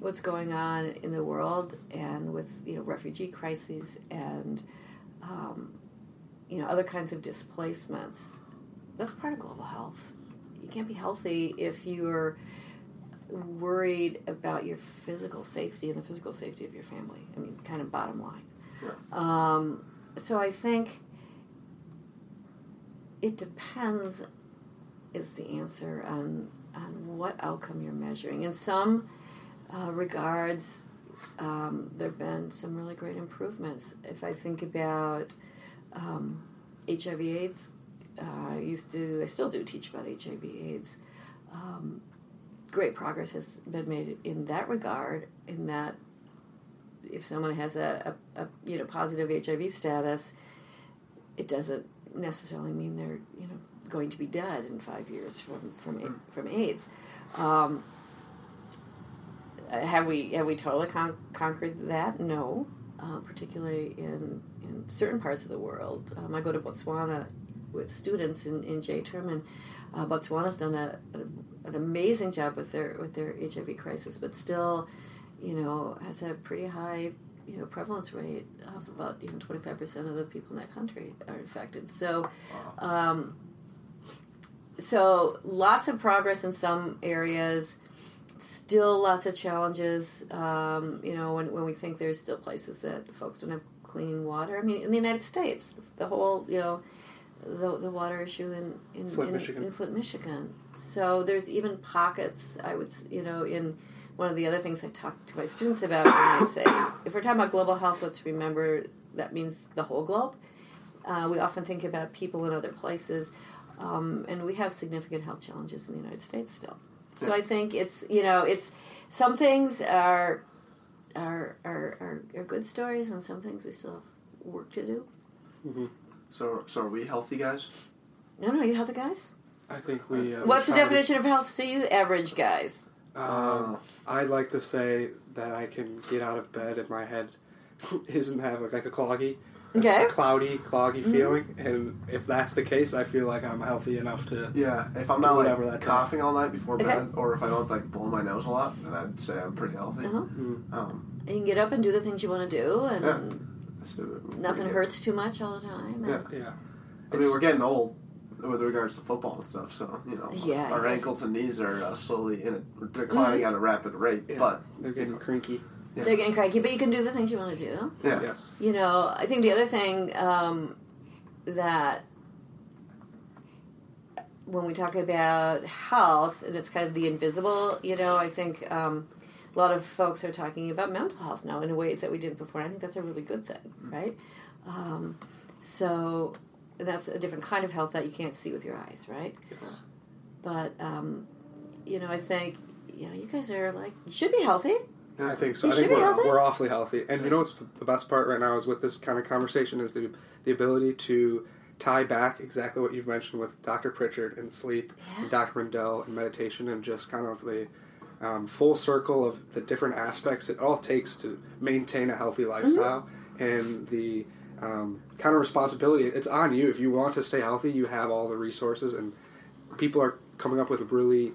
what's going on in the world and with, you know, refugee crises and, you know, other kinds of displacements, that's part of global health. You can't be healthy if you're worried about your physical safety and the physical safety of your family. I mean, kind of bottom line. Yeah. So I think it depends, is the answer, on what outcome you're measuring. In some regards, there have been some really great improvements. If I think about HIV/AIDS, I still do teach about HIV/AIDS. Great progress has been made in that regard. In that, if someone has a you know, positive HIV status, it doesn't necessarily mean they're, you know, going to be dead in 5 years from AIDS. Have we totally conquered that? No, particularly in certain parts of the world. I go to Botswana with students in J-term, and Botswana's done an amazing job with their HIV crisis, but still, you know, has a pretty high, you know, prevalence rate of about, you know, 25% of the people in that country are infected. So, so lots of progress in some areas, still lots of challenges. You know, when we think there's still places that folks don't have clean water. I mean, in the United States, the whole, you know, the water issue in Flint, Michigan. So there's even pockets, I would, you know, in. One of the other things I talk to my students about when I say, if we're talking about global health, let's remember that means the whole globe. We often think about people in other places, and we have significant health challenges in the United States still. So I think it's, you know, it's, some things are good stories, and some things we still have work to do. Mm-hmm. So are we healthy guys? No, you healthy guys? I think we... What's the definition of health to you, average guys? I'd like to say that I can get out of bed and my head isn't having like a cloggy, a cloudy feeling, and if that's the case, I feel like I'm healthy enough to If I'm not like coughing all night before bed, or if I don't like blow my nose a lot, then I'd say I'm pretty healthy. And you can get up and do the things you want to do, and nothing hurts too much all the time. I mean, we're getting old. with regards to football and stuff. So, you know, yeah, our ankles and knees are slowly declining at a rapid rate. Yeah. But they're getting cranky. Yeah. They're getting cranky, but you can do the things you want to do. Yeah. Yes. You know, I think the other thing that when we talk about health, and it's kind of the invisible, you know, I think a lot of folks are talking about mental health now in ways that we didn't before. I think that's a really good thing, right? So that's a different kind of health that you can't see with your eyes, right? Yes. But, you know, I think, you know, you guys are like, you should be healthy. Yeah, I think so. I think we're awfully healthy. And you know what's the best part right now is with this kind of conversation is the ability to tie back exactly what you've mentioned with Dr. Pritchard and sleep, and Dr. Brendel and meditation, and just kind of the full circle of the different aspects it all takes to maintain a healthy lifestyle, and the kind of responsibility. It's on you. If you want to stay healthy, you have all the resources, and people are coming up with really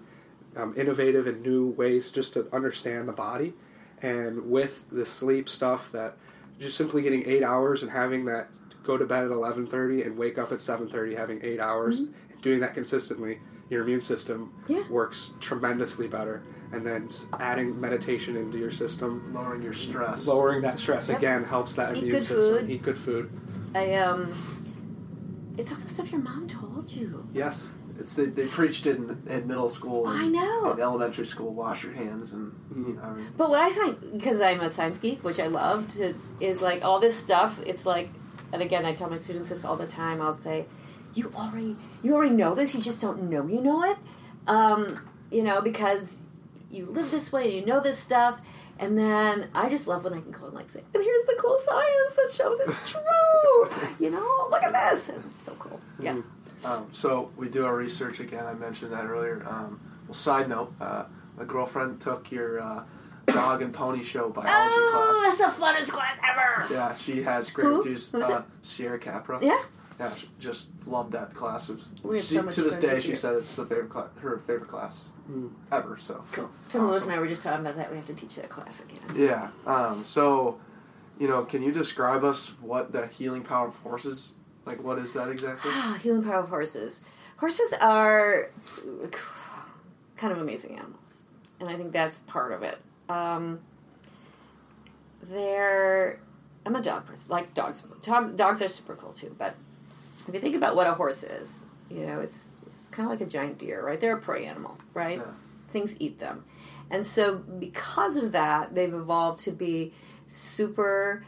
innovative and new ways just to understand the body. And with the sleep stuff, that just simply getting 8 hours and having that go to bed at 11:30 and wake up at 7:30, having 8 hours, and doing that consistently, your immune system works tremendously better. And then adding meditation into your system, lowering your stress, lowering that stress again helps that immune system. Eat good food. It's all the stuff your mom told you. Yes. It's they preached it in middle school. And, I know. In elementary school, wash your hands and, you know. Everything. But what I think, because I'm a science geek, which I love, is like all this stuff, it's like, and again, I tell my students this all the time, I'll say, you already know this, you just don't know you know it. You know, because you live this way, you know this stuff, and then I just love when I can go and like say, and here's the cool science that shows it's true. You know, look at this. And it's so cool. Yeah. Mm-hmm. So we do our research again. I mentioned that earlier. Well, side note, my girlfriend took your dog and pony show biology class. Oh, that's the funnest class ever! Yeah, she has great reviews. Sierra Capra. Yeah. Yeah, she just loved that class. To this day, she said it's her favorite class ever. So cool. Tim Lewis and I were just talking about that. We have to teach that class again. Yeah. So, you know, can you describe us what the healing power of horses? Like, what is that exactly? Healing power of horses. Horses are kind of amazing animals, and I think that's part of it. I'm a dog person. Like dogs. Dogs are super cool too. But if you think about what a horse is, you know, it's kind of like a giant deer, right? They're a prey animal, right? Yeah. Things eat them, and so because of that, they've evolved to be super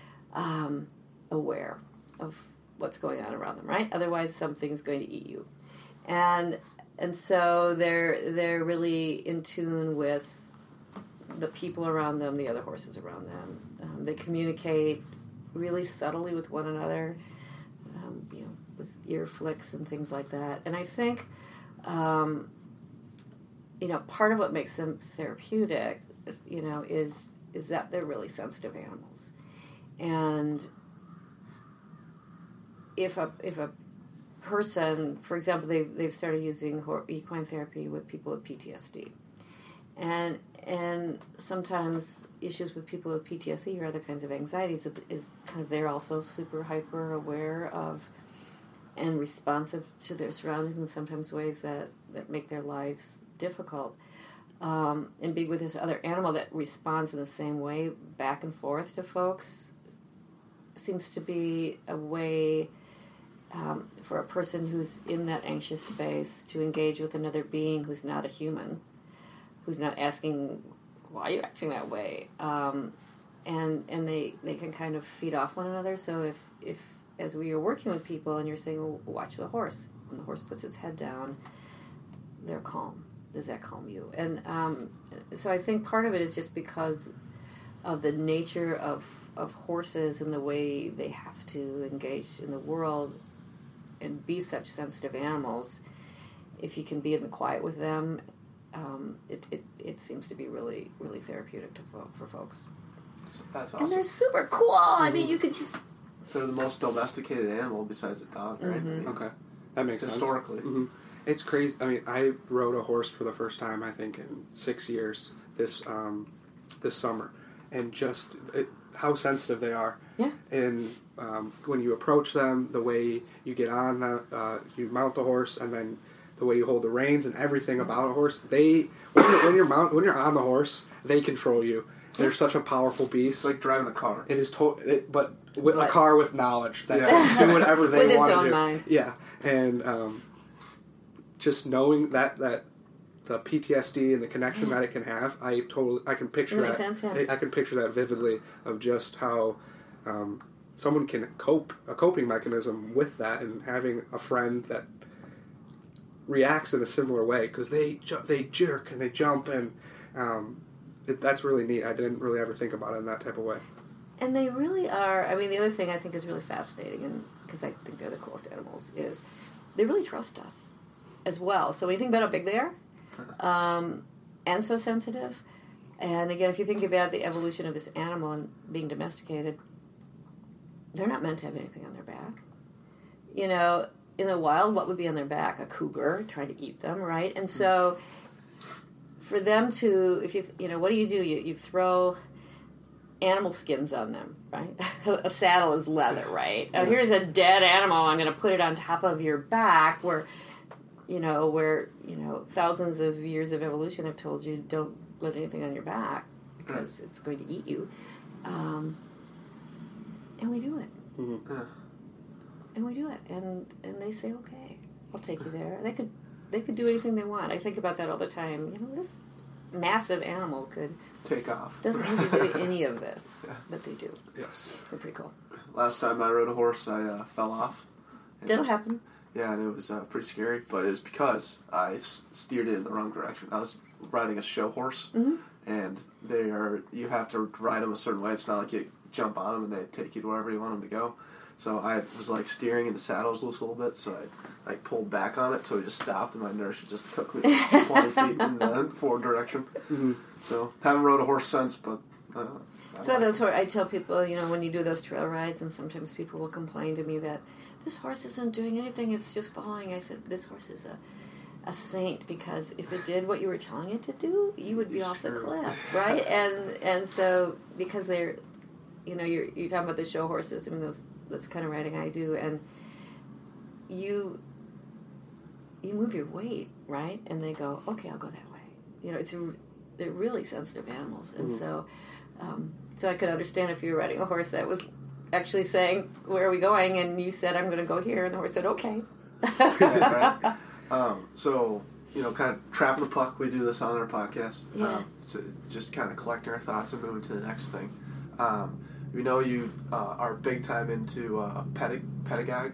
aware of what's going on around them, right? Otherwise, something's going to eat you, and so they're really in tune with the people around them, the other horses around them. They communicate really subtly with one another, you know, with ear flicks and things like that. And I think, you know, part of what makes them therapeutic, you know, is that they're really sensitive animals, and if a person, for example, they've started using equine therapy with people with PTSD, and sometimes issues with people with PTSD or other kinds of anxieties is kind of they're also super hyper aware of and responsive to their surroundings in sometimes ways that make their lives difficult. And being with this other animal that responds in the same way back and forth to folks seems to be a way for a person who's in that anxious space to engage with another being who's not a human, who's not asking, why are you acting that way? And they can kind of feed off one another. So if as we are working with people and you're saying, well, watch the horse, when the horse puts his head down, they're calm. Does that calm you? And so I think part of it is just because of the nature of horses and the way they have to engage in the world and be such sensitive animals. If you can be in the quiet with them, it seems to be really, really therapeutic for folks. That's awesome. And they're super cool. Mm-hmm. I mean, you could just... They're the most domesticated animal besides a dog, right? Mm-hmm. Okay. That makes historically. Sense. Historically. Mm-hmm. It's crazy. I mean, I rode a horse for the first time, I think, in 6 years this summer. And just how sensitive they are. Yeah. And when you approach them, the way you get on them, you mount the horse, and then the way you hold the reins and everything about a horse. They when you're on the horse, they control you. They're such a powerful beast. It's like driving a car. It is but with a car with knowledge. That can do whatever they want to do. With its own mind. Yeah, and just knowing that the PTSD and the connection that it can have, I can picture that. Makes sense, yeah. I can picture that vividly of just how someone can a coping mechanism with that, and having a friend that reacts in a similar way, because they jerk and they jump, and that's really neat. I didn't really ever think about it in that type of way. And they really are. I mean, the other thing I think is really fascinating, and because I think they're the coolest animals, is they really trust us as well. So when you think about how big they are, and so sensitive, and again, if you think about the evolution of this animal and being domesticated, they're not meant to have anything on their back. You know, in the wild, what would be on their back? A cougar trying to eat them, right? And so, for them to, if you know, what do? You throw animal skins on them, right? A saddle is leather, right? Yeah. Here's a dead animal. I'm going to put it on top of your back, where thousands of years of evolution have told you don't let anything on your back because it's going to eat you. And we do it. Mm-hmm. And we do it, and they say, "Okay, I'll take you there." They could do anything they want. I think about that all the time. You know, this massive animal could take off. Doesn't need to do any of this, but they do. Yes, they're pretty cool. Last time I rode a horse, I fell off. That'll happen. Yeah, and it was pretty scary, but it was because I steered it in the wrong direction. I was riding a show horse, and you have to ride them a certain way. It's not like you jump on them and they take you to wherever you want them to go. So I was, steering, and the saddle was loose a little bit, so I, pulled back on it, so it just stopped, and my inertia just took me 20 feet in the forward direction. Mm-hmm. So, haven't rode a horse since, but... I tell people, you know, when you do those trail rides, and sometimes people will complain to me that this horse isn't doing anything, it's just following. I said, this horse is a saint, because if it did what you were telling it to do, you would be off the cliff, right? And so, because they're, you know, you're talking about the show horses, I mean, that's the kind of riding I do, and you move your weight, right? And they go, okay, I'll go that way. You know, they're really sensitive animals, and so I could understand if you were riding a horse that was actually saying, where are we going? And you said, I'm going to go here, and the horse said, okay. Yeah, right. So, you know, kind of trapping the puck, we do this on our podcast. Yeah. So just kind of collecting our thoughts and moving to the next thing. We know you are big time into pedagogy.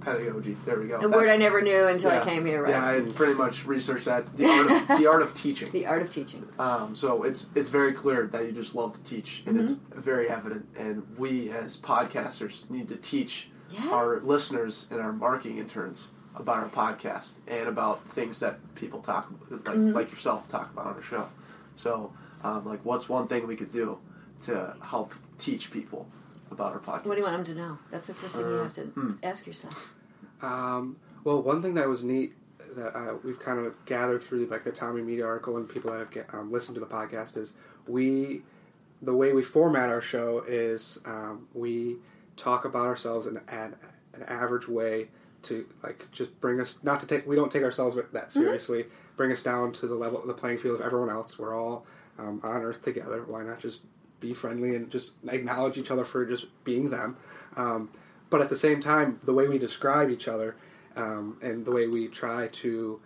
Pedagogy. There we go. A word I never knew until I came here. Right? Yeah, I pretty much researched that. The art of teaching. The art of teaching. So it's very clear that you just love to teach, and it's very evident. And we as podcasters need to teach our listeners and our marketing interns about our podcast and about things that people talk like yourself talk about on our show. So, what's one thing we could do to help teach people about our podcast? What do you want them to know? That's the first thing you have to ask yourself. Well, one thing that was neat that we've kind of gathered through the Tommy Media article and people that have listened to the podcast is the way we format our show is we talk about ourselves in an average way to just bring us we don't take ourselves that seriously, bring us down to the level of the playing field of everyone else. We're all on earth together. Why not just be friendly and just acknowledge each other for just being them. But at the same time, the way we describe each other and the way we try to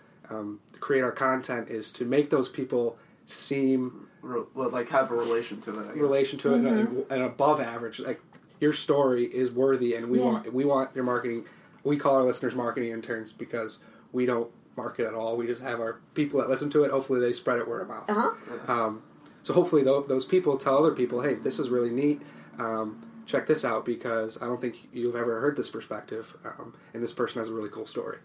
create our content is to make those people seem... have a relation to it. Relation to it and above average. Your story is worthy, and we want your marketing... We call our listeners marketing interns because we don't market at all. We just have our people that listen to it. Hopefully they spread it word of mouth. So hopefully those people tell other people, hey, this is really neat, check this out, because I don't think you've ever heard this perspective, and this person has a really cool story.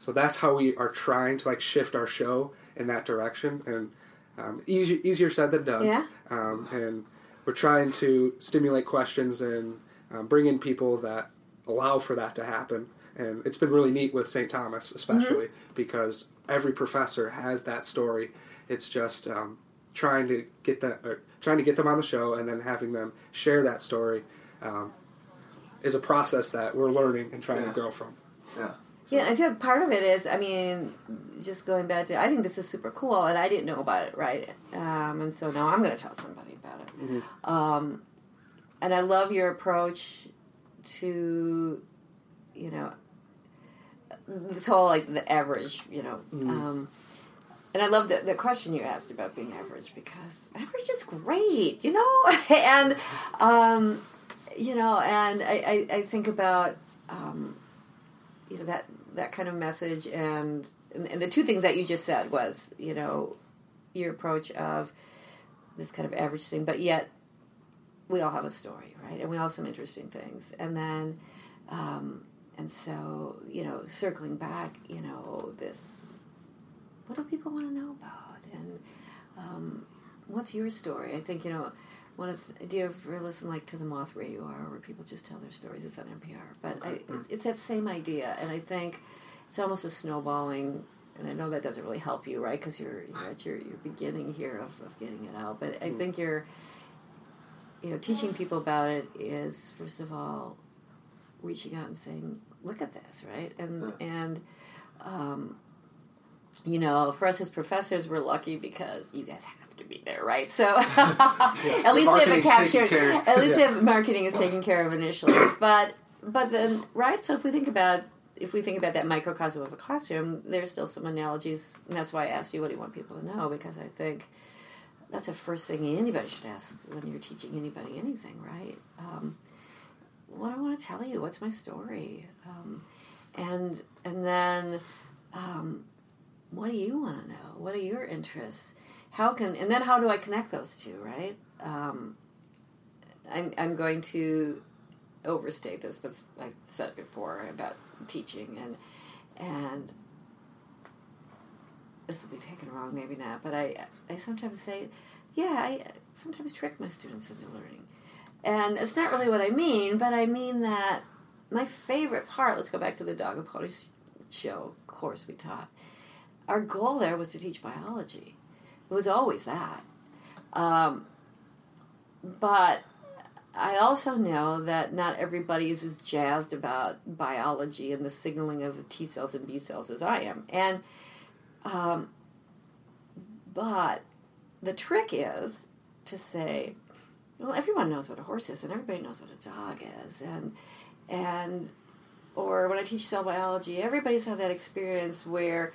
So that's how we are trying to shift our show in that direction, and easier said than done. Yeah. And we're trying to stimulate questions and bring in people that allow for that to happen. And it's been really neat with St. Thomas especially because every professor has that story. It's just... trying to get them on the show and then having them share that story is a process that we're learning and trying to grow from. Yeah. So. Yeah, I feel part of it is, I mean, just going back to, I think this is super cool, and I didn't know about it, right? And so now I'm going to tell somebody about it. Mm-hmm. And I love your approach to, you know, this whole, like, the average, you know. Mm-hmm. And I love the question you asked about being average, because average is great, you know? And, you know, and I think about, you know, that kind of message, and the two things that you just said was, you know, your approach of this kind of average thing, but yet we all have a story, right? And we all have some interesting things. And then, and so, you know, circling back, you know, this, what do people want to know about? And what's your story? I think, you know, do you ever listen, like, to The Moth Radio Hour, where people just tell their stories? It's on NPR. But it's that same idea, and I think it's almost a snowballing, and I know that doesn't really help you, right, because you're at your beginning here of getting it out. But I think you're, you know, teaching people about it is, first of all, reaching out and saying, look at this, right? And you know, for us as professors, we're lucky because you guys have to be there, right? So at least we have it captured. At least we have marketing is taken care of initially. But then, right? So if we think about that microcosm of a classroom, there's still some analogies, and that's why I asked you, what do you want people to know? Because I think that's the first thing anybody should ask when you're teaching anybody anything, right? What do I want to tell you? What's my story? And then what do you want to know? What are your interests? How do I connect those two, right? I'm going to overstate this, but I've said it before about teaching, and this will be taken wrong, maybe not, but I sometimes say, I sometimes trick my students into learning. And it's not really what I mean, but I mean that my favorite part, let's go back to the Dog and Pony Show course we taught. Our goal there was to teach biology. It was always that. But I also know that not everybody is as jazzed about biology and the signaling of T cells and B cells as I am. And but the trick is to say, well, everyone knows what a horse is and everybody knows what a dog is. And or when I teach cell biology, everybody's had that experience where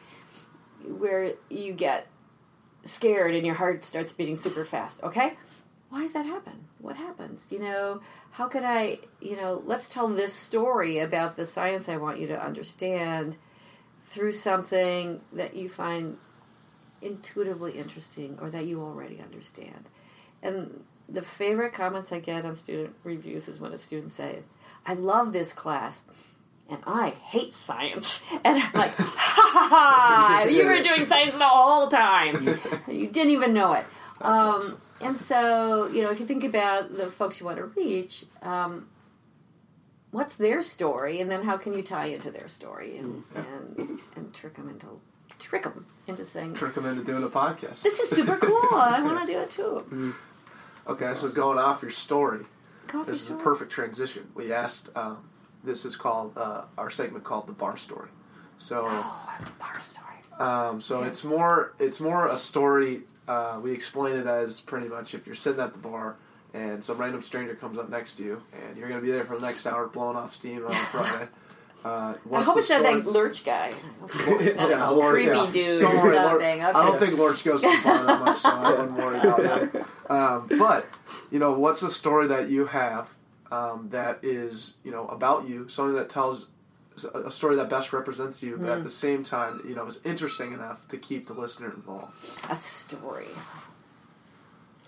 you get scared and your heart starts beating super fast, okay? Why does that happen? What happens? You know, how could I, you know, let's tell this story about the science I want you to understand through something that you find intuitively interesting or that you already understand. And the favorite comments I get on student reviews is when a student says, I love this class, and I hate science. And I'm like, ha ha, you were doing science the whole time. You didn't even know it. Awesome. And so, you know, if you think about the folks you want to reach, what's their story, and then how can you tie into their story and trick them into saying... Trick them into doing a podcast. This is super cool. I want to do it too. Mm-hmm. Okay, so going off your story, this is a perfect transition. We asked... this is called, our segment called The Bar Story. So, I love Bar Story. It's more a story, we explain it as pretty much if you're sitting at the bar and some random stranger comes up next to you and you're going to be there for the next hour blowing off steam on Friday. I hope it's not that Lorch guy. Creepy dude or something. Okay. I don't think Lorch goes to the bar that much, so I wouldn't worry about that. But, you know, what's the story that you have that is, you know, about you, something that tells a story that best represents you, but at the same time, you know, is interesting enough to keep the listener involved. A story.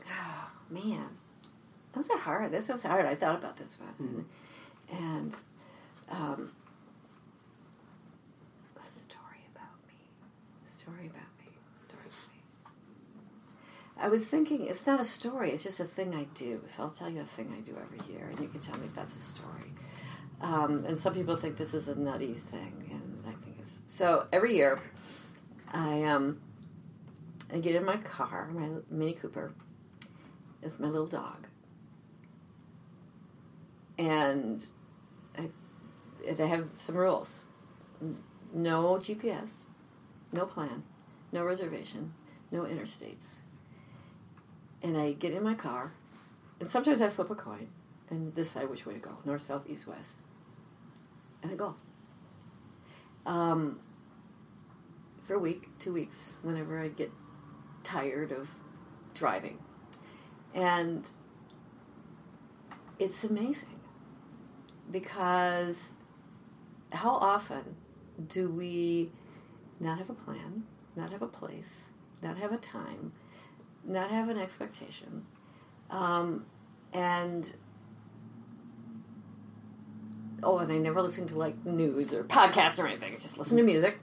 Oh, man. Those are hard. This was hard. I thought about this one. Mm-hmm. And a story about me. I was thinking, it's not a story, it's just a thing I do. So I'll tell you a thing I do every year, and you can tell me if that's a story. And some people think this is a nutty thing, and I think it's... So every year, I I get in my car, my Mini Cooper, with my little dog. And I have some rules. No GPS, no plan, no reservation, no interstates. And I get in my car, and sometimes I flip a coin and decide which way to go, north, south, east, west. And I go. For a week, 2 weeks, whenever I get tired of driving. And it's amazing because how often do we not have a plan, not have a place, not have a time, not have an expectation, and I never listen to like news or podcasts or anything. I just listen to music,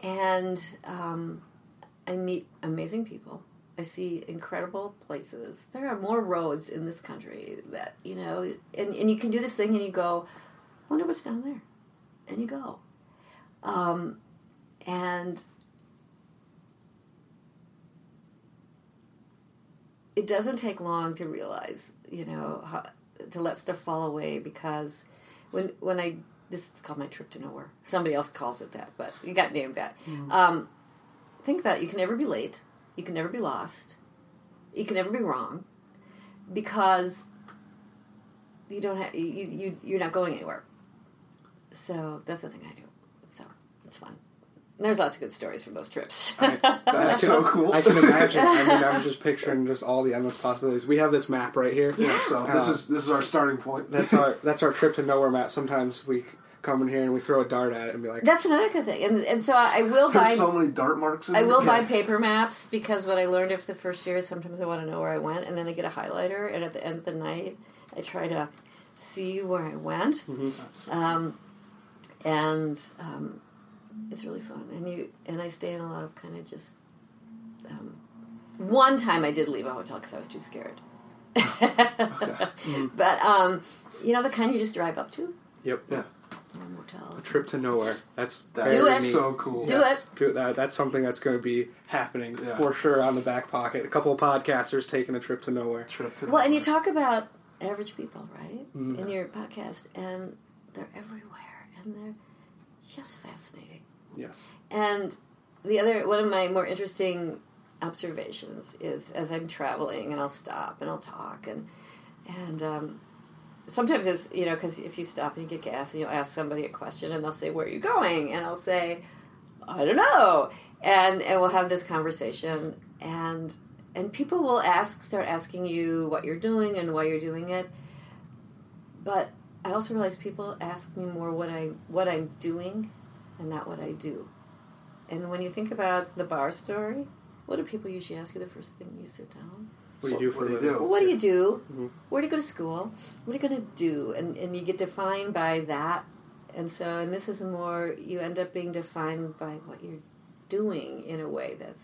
and I meet amazing people. I see incredible places. There are more roads in this country that you know, and you can do this thing, and you go, I wonder what's down there, and you go, and. It doesn't take long to realize, you know, how, to let stuff fall away because when I, this is called my trip to nowhere. Somebody else calls it that, but you got named that. Mm. Think about it. You can never be late. You can never be lost. You can never be wrong because you don't have, you're not going anywhere. So that's the thing I do. So it's fun. There's lots of good stories from those trips. That's so cool. I can imagine. I mean, I was just picturing just all the endless possibilities. We have this map right here. Yeah. So this is our starting point. That's our trip to nowhere map. Sometimes we come in here and we throw a dart at it and be like, that's another good thing. And so I will buy so many dart marks. I will buy paper maps because what I learned after the first year is sometimes I want to know where I went, and then I get a highlighter, and at the end of the night I try to see where I went. Mm-hmm. That's it's really fun, and I stay in a lot of kind of just. One time I did leave a hotel because I was too scared. Okay. Mm-hmm. But you know the kind you just drive up to. Yep. Yeah. Motels. A trip to nowhere. That's so cool. Do it. That's something that's going to be happening for sure on the Back Pocket. A couple of podcasters taking a trip to nowhere. Well, and you talk about average people, right? Mm-hmm. In your podcast, and they're everywhere, and they're. Just fascinating. Yes. And the other one of my more interesting observations is as I'm traveling, and I'll stop and I'll talk, and sometimes it's, you know, because if you stop and you get gas and you'll ask somebody a question and they'll say, "Where are you going?" and I'll say, "I don't know," and we'll have this conversation, and people will start asking you what you're doing and why you're doing it, but. I also realize people ask me more what I'm doing and not what I do. And when you think about the bar story, what do people usually ask you the first thing you sit down? What do you do for a living? What do you do? Mm-hmm. Where do you go to school? What are you going to do? And you get defined by that. And this is more, you end up being defined by what you're doing in a way that's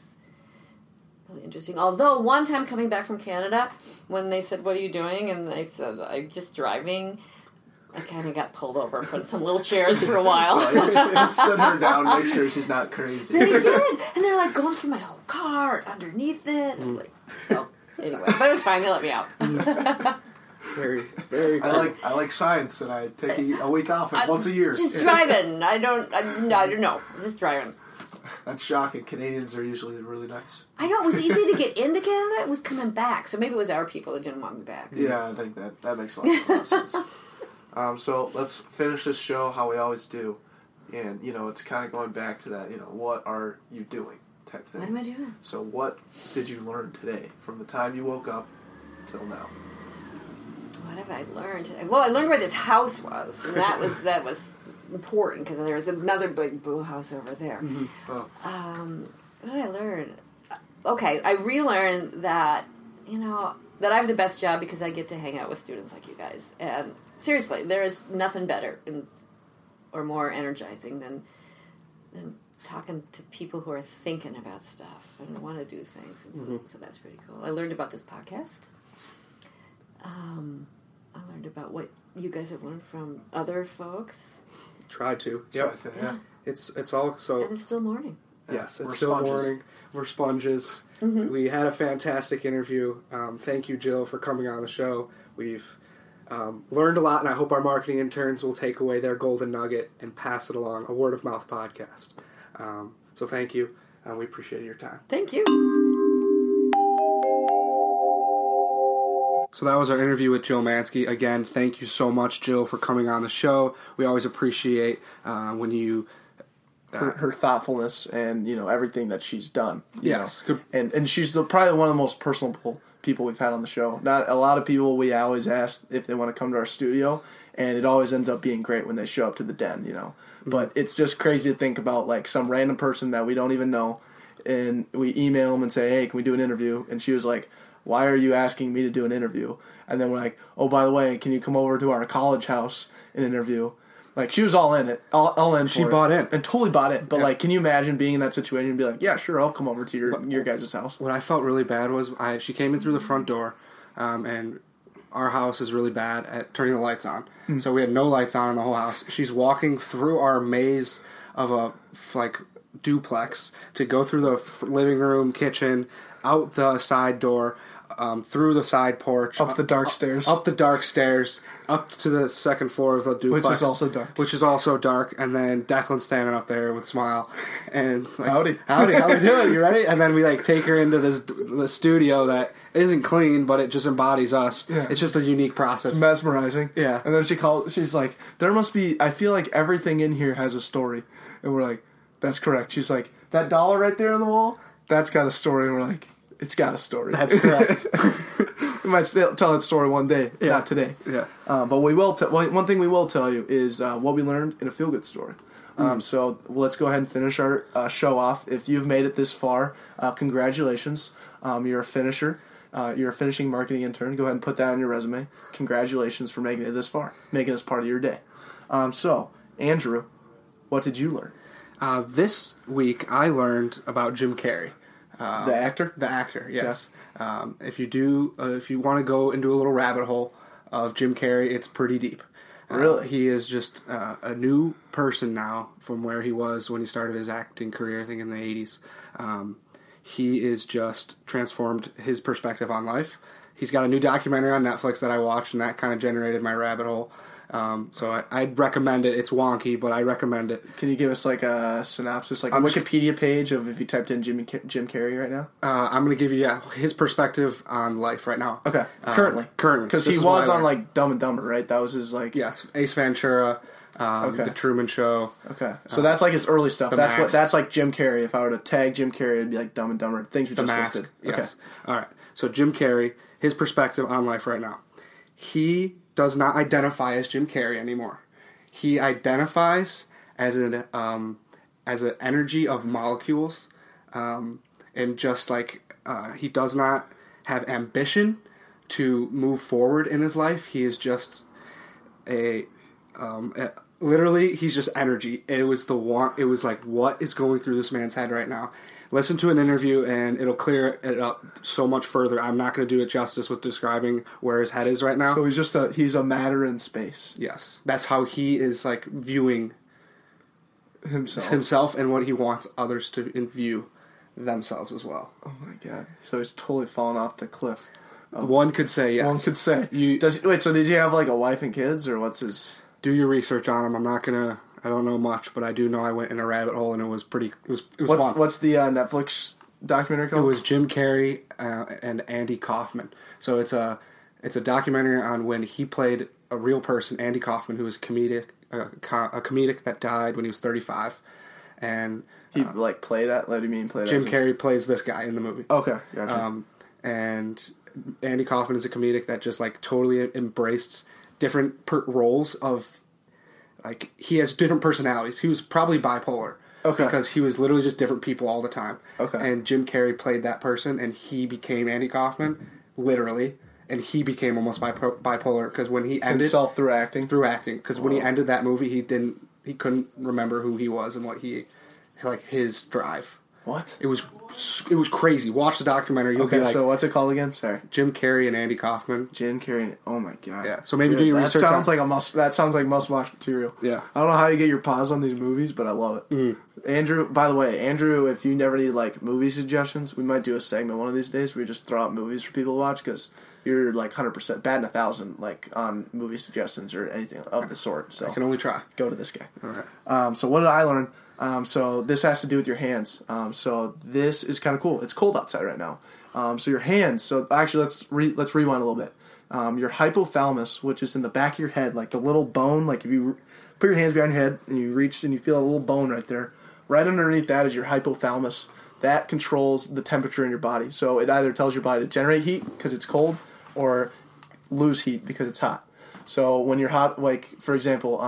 really interesting. Although one time coming back from Canada, when they said, "What are you doing?" and I said, "I'm just driving," I kind of got pulled over and put in some little chairs for a while. Set her down, make sure she's not crazy. They did! And they're like going through my whole car, underneath it. Mm. Like, so, anyway. But it was fine, they let me out. Very, very cool. I like science, and I take a week off once a year. Just driving. I don't know. Just driving. That's shocking. Canadians are usually really nice. I know. It was easy to get into Canada. It was coming back. So maybe it was our people that didn't want me back. Yeah, I think that makes a lot of sense. So let's finish this show how we always do. And, you know, it's kind of going back to that, you know, what are you doing type thing. What am I doing? So what did you learn today from the time you woke up till now? What have I learned? Well, I learned where this house was. And that was important because there was another big blue house over there. Mm-hmm. Oh. What did I learn? Okay, I relearned that, you know, that I have the best job because I get to hang out with students like you guys. And seriously, there is nothing better or more energizing than talking to people who are thinking about stuff and want to do things. And so, mm-hmm. So that's pretty cool. I learned about this podcast. I learned about what you guys have learned from other folks. Try to. Yep. Yeah. It's all so... And it's still morning. Yes, it's still morning. We're sponges. Mm-hmm. We had a fantastic interview. Thank you, Jill, for coming on the show. We've learned a lot, and I hope our marketing interns will take away their golden nugget and pass it along, a word-of-mouth podcast. So thank you, and we appreciate your time. Thank you. So that was our interview with Jill Manske. Again, thank you so much, Jill, for coming on the show. We always appreciate when you... Her thoughtfulness and, you know, everything that she's done. Yes. And she's probably one of the most personable people we've had on the show. Not a lot of people we always ask if they want to come to our studio, and it always ends up being great when they show up to the den, you know. Mm-hmm. But it's just crazy to think about, like, some random person that we don't even know, and we email them and say, hey, can we do an interview? And she was like, why are you asking me to do an interview? And then we're like, oh, by the way, can you come over to our college house and interview? Like, she was all in it. All in for it. She bought in. And totally bought in. But, yeah. Like, can you imagine being in that situation and be like, yeah, sure, I'll come over to your guys' house. What I felt really bad was she came in through the front door, and our house is really bad at turning the lights on. Mm-hmm. So we had no lights on in the whole house. She's walking through our maze of a, like, duplex to go through the living room, kitchen, out the side door, through the side porch, up the dark stairs, up to the second floor of the duplex, which is also dark, and then Declan standing up there with a smile, and like, howdy, how we doing? You ready? And then we like take her into the studio that isn't clean, but it just embodies us. Yeah. It's just a unique process. It's mesmerizing. Yeah. And then she's like, there must be. I feel like everything in here has a story, and we're like, that's correct. She's like, that dollar right there on the wall, that's got a story, and we're like. It's got a story. That's correct. We might still tell that story one day, not today. Yeah. But we will. One thing we will tell you is what we learned in a feel-good story. So let's go ahead and finish our show off. If you've made it this far, congratulations. You're a finisher. You're a finishing marketing intern. Go ahead and put that on your resume. Congratulations for making it this far, making us part of your day. So, Andrew, what did you learn? This week I learned about Jim Carrey. The actor? The actor, yes. Okay. If you want to go into a little rabbit hole of Jim Carrey, it's pretty deep. Really? He is just a new person now from where he was when he started his acting career, I think in the 80s. He is just transformed his perspective on life. He's got a new documentary on Netflix that I watched, and that kind of generated my rabbit hole. So I'd recommend it. It's wonky, but I recommend it. Can you give us like a synopsis, like a Wikipedia page of if you typed in Jim Carrey right now? I'm going to give you his perspective on life right now. Okay, currently, because he was on like Dumb and Dumber, right? That was his like Ace Ventura, The Truman Show. Okay, so that's like his early stuff. That's what that's like Jim Carrey. If I were to tag Jim Carrey, it'd be like Dumb and Dumber. Things we just listed. Yes. Okay, all right. So Jim Carrey, his perspective on life right now. He does not identify as Jim Carrey anymore. He identifies as an energy of molecules, and just like he does not have ambition to move forward in his life. He is just literally he's just energy. It was the want. It was like what is going through this man's head right now. Listen to an interview, and it'll clear it up so much further. I'm not going to do it justice with describing where his head is right now. So he's just he's a matter in space. Yes. That's how he is, like, viewing himself and what he wants others to view themselves as well. Oh, my God. So he's totally fallen off the cliff. One could say yes. One could say. So does he have, like, a wife and kids, or what's his... Do your research on him. I'm not going to... I don't know much, but I do know I went in a rabbit hole, and it was pretty. It was fun. What's the Netflix documentary called? It was Jim Carrey and Andy Kaufman. So it's a documentary on when he played a real person, Andy Kaufman, who was a comedic that died when he was 35, and he played that. What do you mean played? Jim Carrey plays this guy in the movie. Okay, gotcha. And Andy Kaufman is a comedic that just like totally embraced different roles of. Like, he has different personalities. He was probably bipolar. Okay. Because he was literally just different people all the time. Okay. And Jim Carrey played that person, and he became Andy Kaufman, literally. And he became almost bipolar, because when he ended... Himself through acting? Through acting. Because when he ended that movie, he couldn't remember who he was and what his drive. What? It was crazy. Watch the documentary. You'll be like, so what's it called again? Sorry. Jim Carrey and Andy Kaufman. Jim Carrey. Oh my god. Yeah. So maybe do your research. That sounds like must watch material. Yeah. I don't know how you get your paws on these movies, but I love it. Mm. Andrew, by the way, if you never need like movie suggestions, we might do a segment one of these days where we just throw out movies for people to watch because you're like 100% batting 1,000 like on movie suggestions or anything of the sort. So I can only try. Go to this guy. All right. So what did I learn? So this has to do with your hands. So this is kind of cool. It's cold outside right now. So your hands. So actually, let's rewind a little bit. Your hypothalamus, which is in the back of your head, like the little bone. Like if you put your hands behind your head and you reach and you feel a little bone right there, right underneath that is your hypothalamus. That controls the temperature in your body. So it either tells your body to generate heat because it's cold, or lose heat because it's hot. So when you're hot, like for example.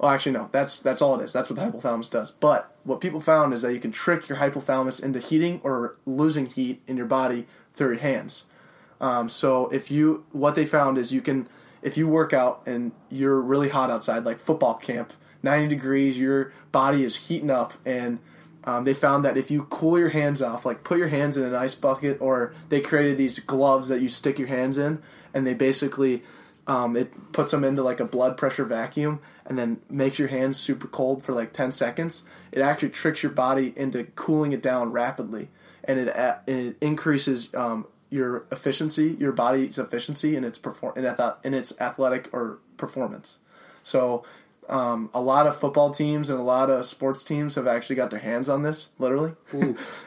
Well, actually, no. That's all it is. That's what the hypothalamus does. But what people found is that you can trick your hypothalamus into heating or losing heat in your body through your hands. So what they found is if you work out and you're really hot outside, like football camp, 90 degrees, your body is heating up. And they found that if you cool your hands off, like put your hands in an ice bucket, or they created these gloves that you stick your hands in, and they basically... it puts them into like a blood pressure vacuum and then makes your hands super cold for like 10 seconds. It actually tricks your body into cooling it down rapidly, and it increases your efficiency, your body's efficiency and its athletic or performance. So a lot of football teams and a lot of sports teams have actually got their hands on this, literally,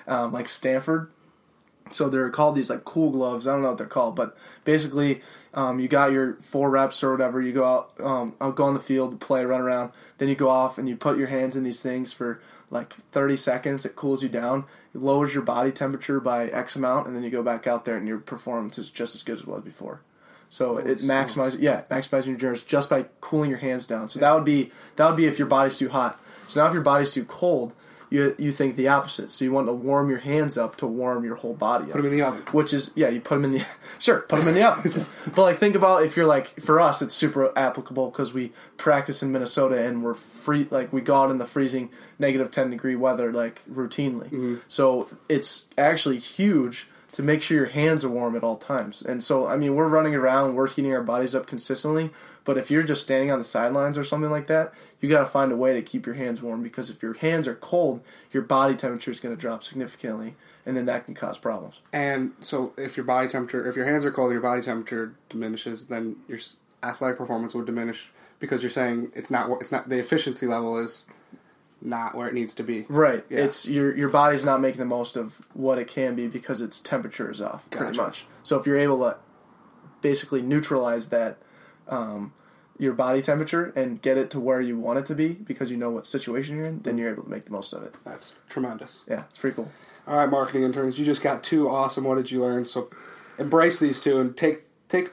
like Stanford. So they're called these like cool gloves. I don't know what they're called, but basically you got your 4 reps or whatever. You go out, go on the field, play, run around. Then you go off and you put your hands in these things for like 30 seconds. It cools you down. It lowers your body temperature by X amount, and then you go back out there and your performance is just as good as it was before. So it maximizes your endurance just by cooling your hands down. So that would be if your body's too hot. So now if your body's too cold, you think the opposite. So you want to warm your hands up to warm your whole body up. Put them in the oven. Which is, you put them in the... Sure, put them in the oven. But, like, think about if you're, like... For us, it's super applicable because we practice in Minnesota and we're free... Like, we go out in the freezing negative 10-degree weather, like, routinely. Mm-hmm. So it's actually huge to make sure your hands are warm at all times. And so, I mean, we're running around, we're heating our bodies up consistently, but if you're just standing on the sidelines or something like that, you got to find a way to keep your hands warm, because if your hands are cold, your body temperature is going to drop significantly, and then that can cause problems. And so if your hands are cold and your body temperature diminishes, then your athletic performance would diminish, because you're saying it's not the efficiency level is not where it needs to be. Right. Yeah. It's your body's not making the most of what it can be because its temperature is off pretty much. So if you're able to basically neutralize that your body temperature and get it to where you want it to be because you know what situation you're in, then you're able to make the most of it. That's tremendous. Yeah, it's pretty cool. All right, marketing interns, you just got 2 awesome What Did You Learn? So embrace these 2 and take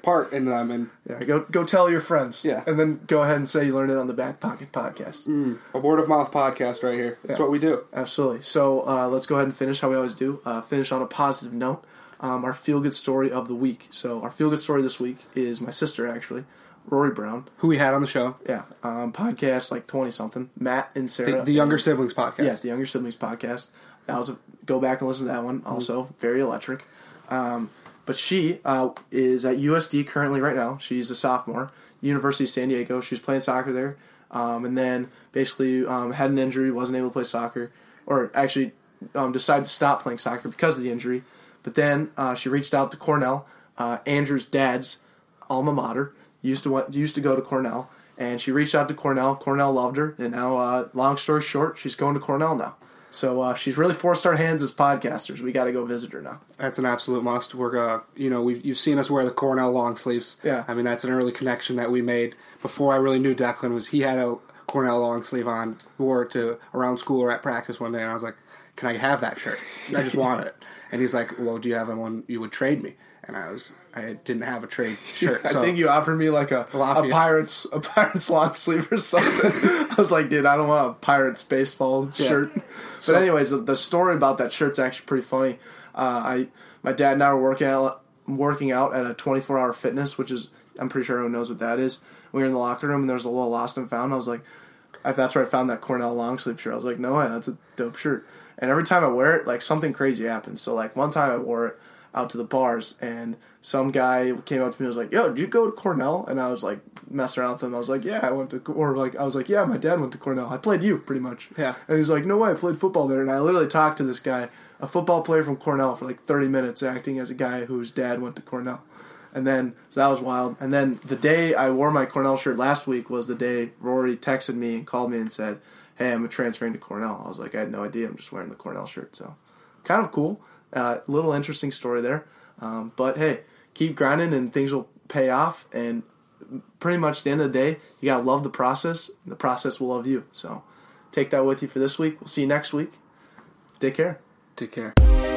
part in them. And go tell your friends. Yeah. And then go ahead and say you learned it on the Back Pocket podcast. Mm, a word-of-mouth podcast right here. That's what we do. Absolutely. So let's go ahead and finish how we always do. Finish on a positive note. Our feel-good story of the week. So our feel-good story this week is my sister, actually. Rory Brown, who we had on the show, podcast like 20-something. Matt and Sierra, the Younger Siblings podcast. Yeah, the Younger Siblings podcast. Go back and listen to that one. Also, very electric. But she is at USD currently right now. She's a sophomore, University of San Diego. She's playing soccer there, and then basically had an injury, wasn't able to play soccer, or actually decided to stop playing soccer because of the injury. But then she reached out to Cornell, Andrew's dad's alma mater. Used to go to Cornell, and she reached out to Cornell. Cornell loved her, and now, long story short, she's going to Cornell now. So she's really forced our hands as podcasters. We got to go visit her now. That's an absolute must. We're you've seen us wear the Cornell long sleeves. Yeah, I mean that's an early connection that we made before I really knew Declan. He had a Cornell long sleeve on, wore it to around school or at practice one day, and I was like, "Can I have that shirt? I just want it." And he's like, "Well, do you have one you would trade me?" And I didn't have a trade shirt. I think you offered me like a Pirates long sleeve or something. I was like, dude, I don't want a Pirates baseball shirt. So, but anyways, the story about that shirt's actually pretty funny. My dad and I were working out at a 24-hour fitness, which is, I'm pretty sure everyone knows what that is. We were in the locker room and there was a little lost and found. I was like, that's where I found that Cornell long sleeve shirt. I was like, no way, that's a dope shirt. And every time I wear it, like, something crazy happens. So, like, one time I wore it out to the bars, and some guy came up to me and was like, yo, did you go to Cornell? And I was, like, messing around with him. I was like, yeah, I went to, or, like, I was like, yeah, my dad went to Cornell. I played you, pretty much. Yeah. And he's like, no way, I played football there. And I literally talked to this guy, a football player from Cornell, for, like, 30 minutes, acting as a guy whose dad went to Cornell. And then, so that was wild. And then the day I wore my Cornell shirt last week was the day Rory texted me and called me and said, hey, I'm transferring to Cornell. I was like, I had no idea. I'm just wearing the Cornell shirt. So kind of cool. Little interesting story there. But, hey, keep grinding and things will pay off. And pretty much at the end of the day, you got to love the process. And the process will love you. So take that with you for this week. We'll see you next week. Take care. Take care.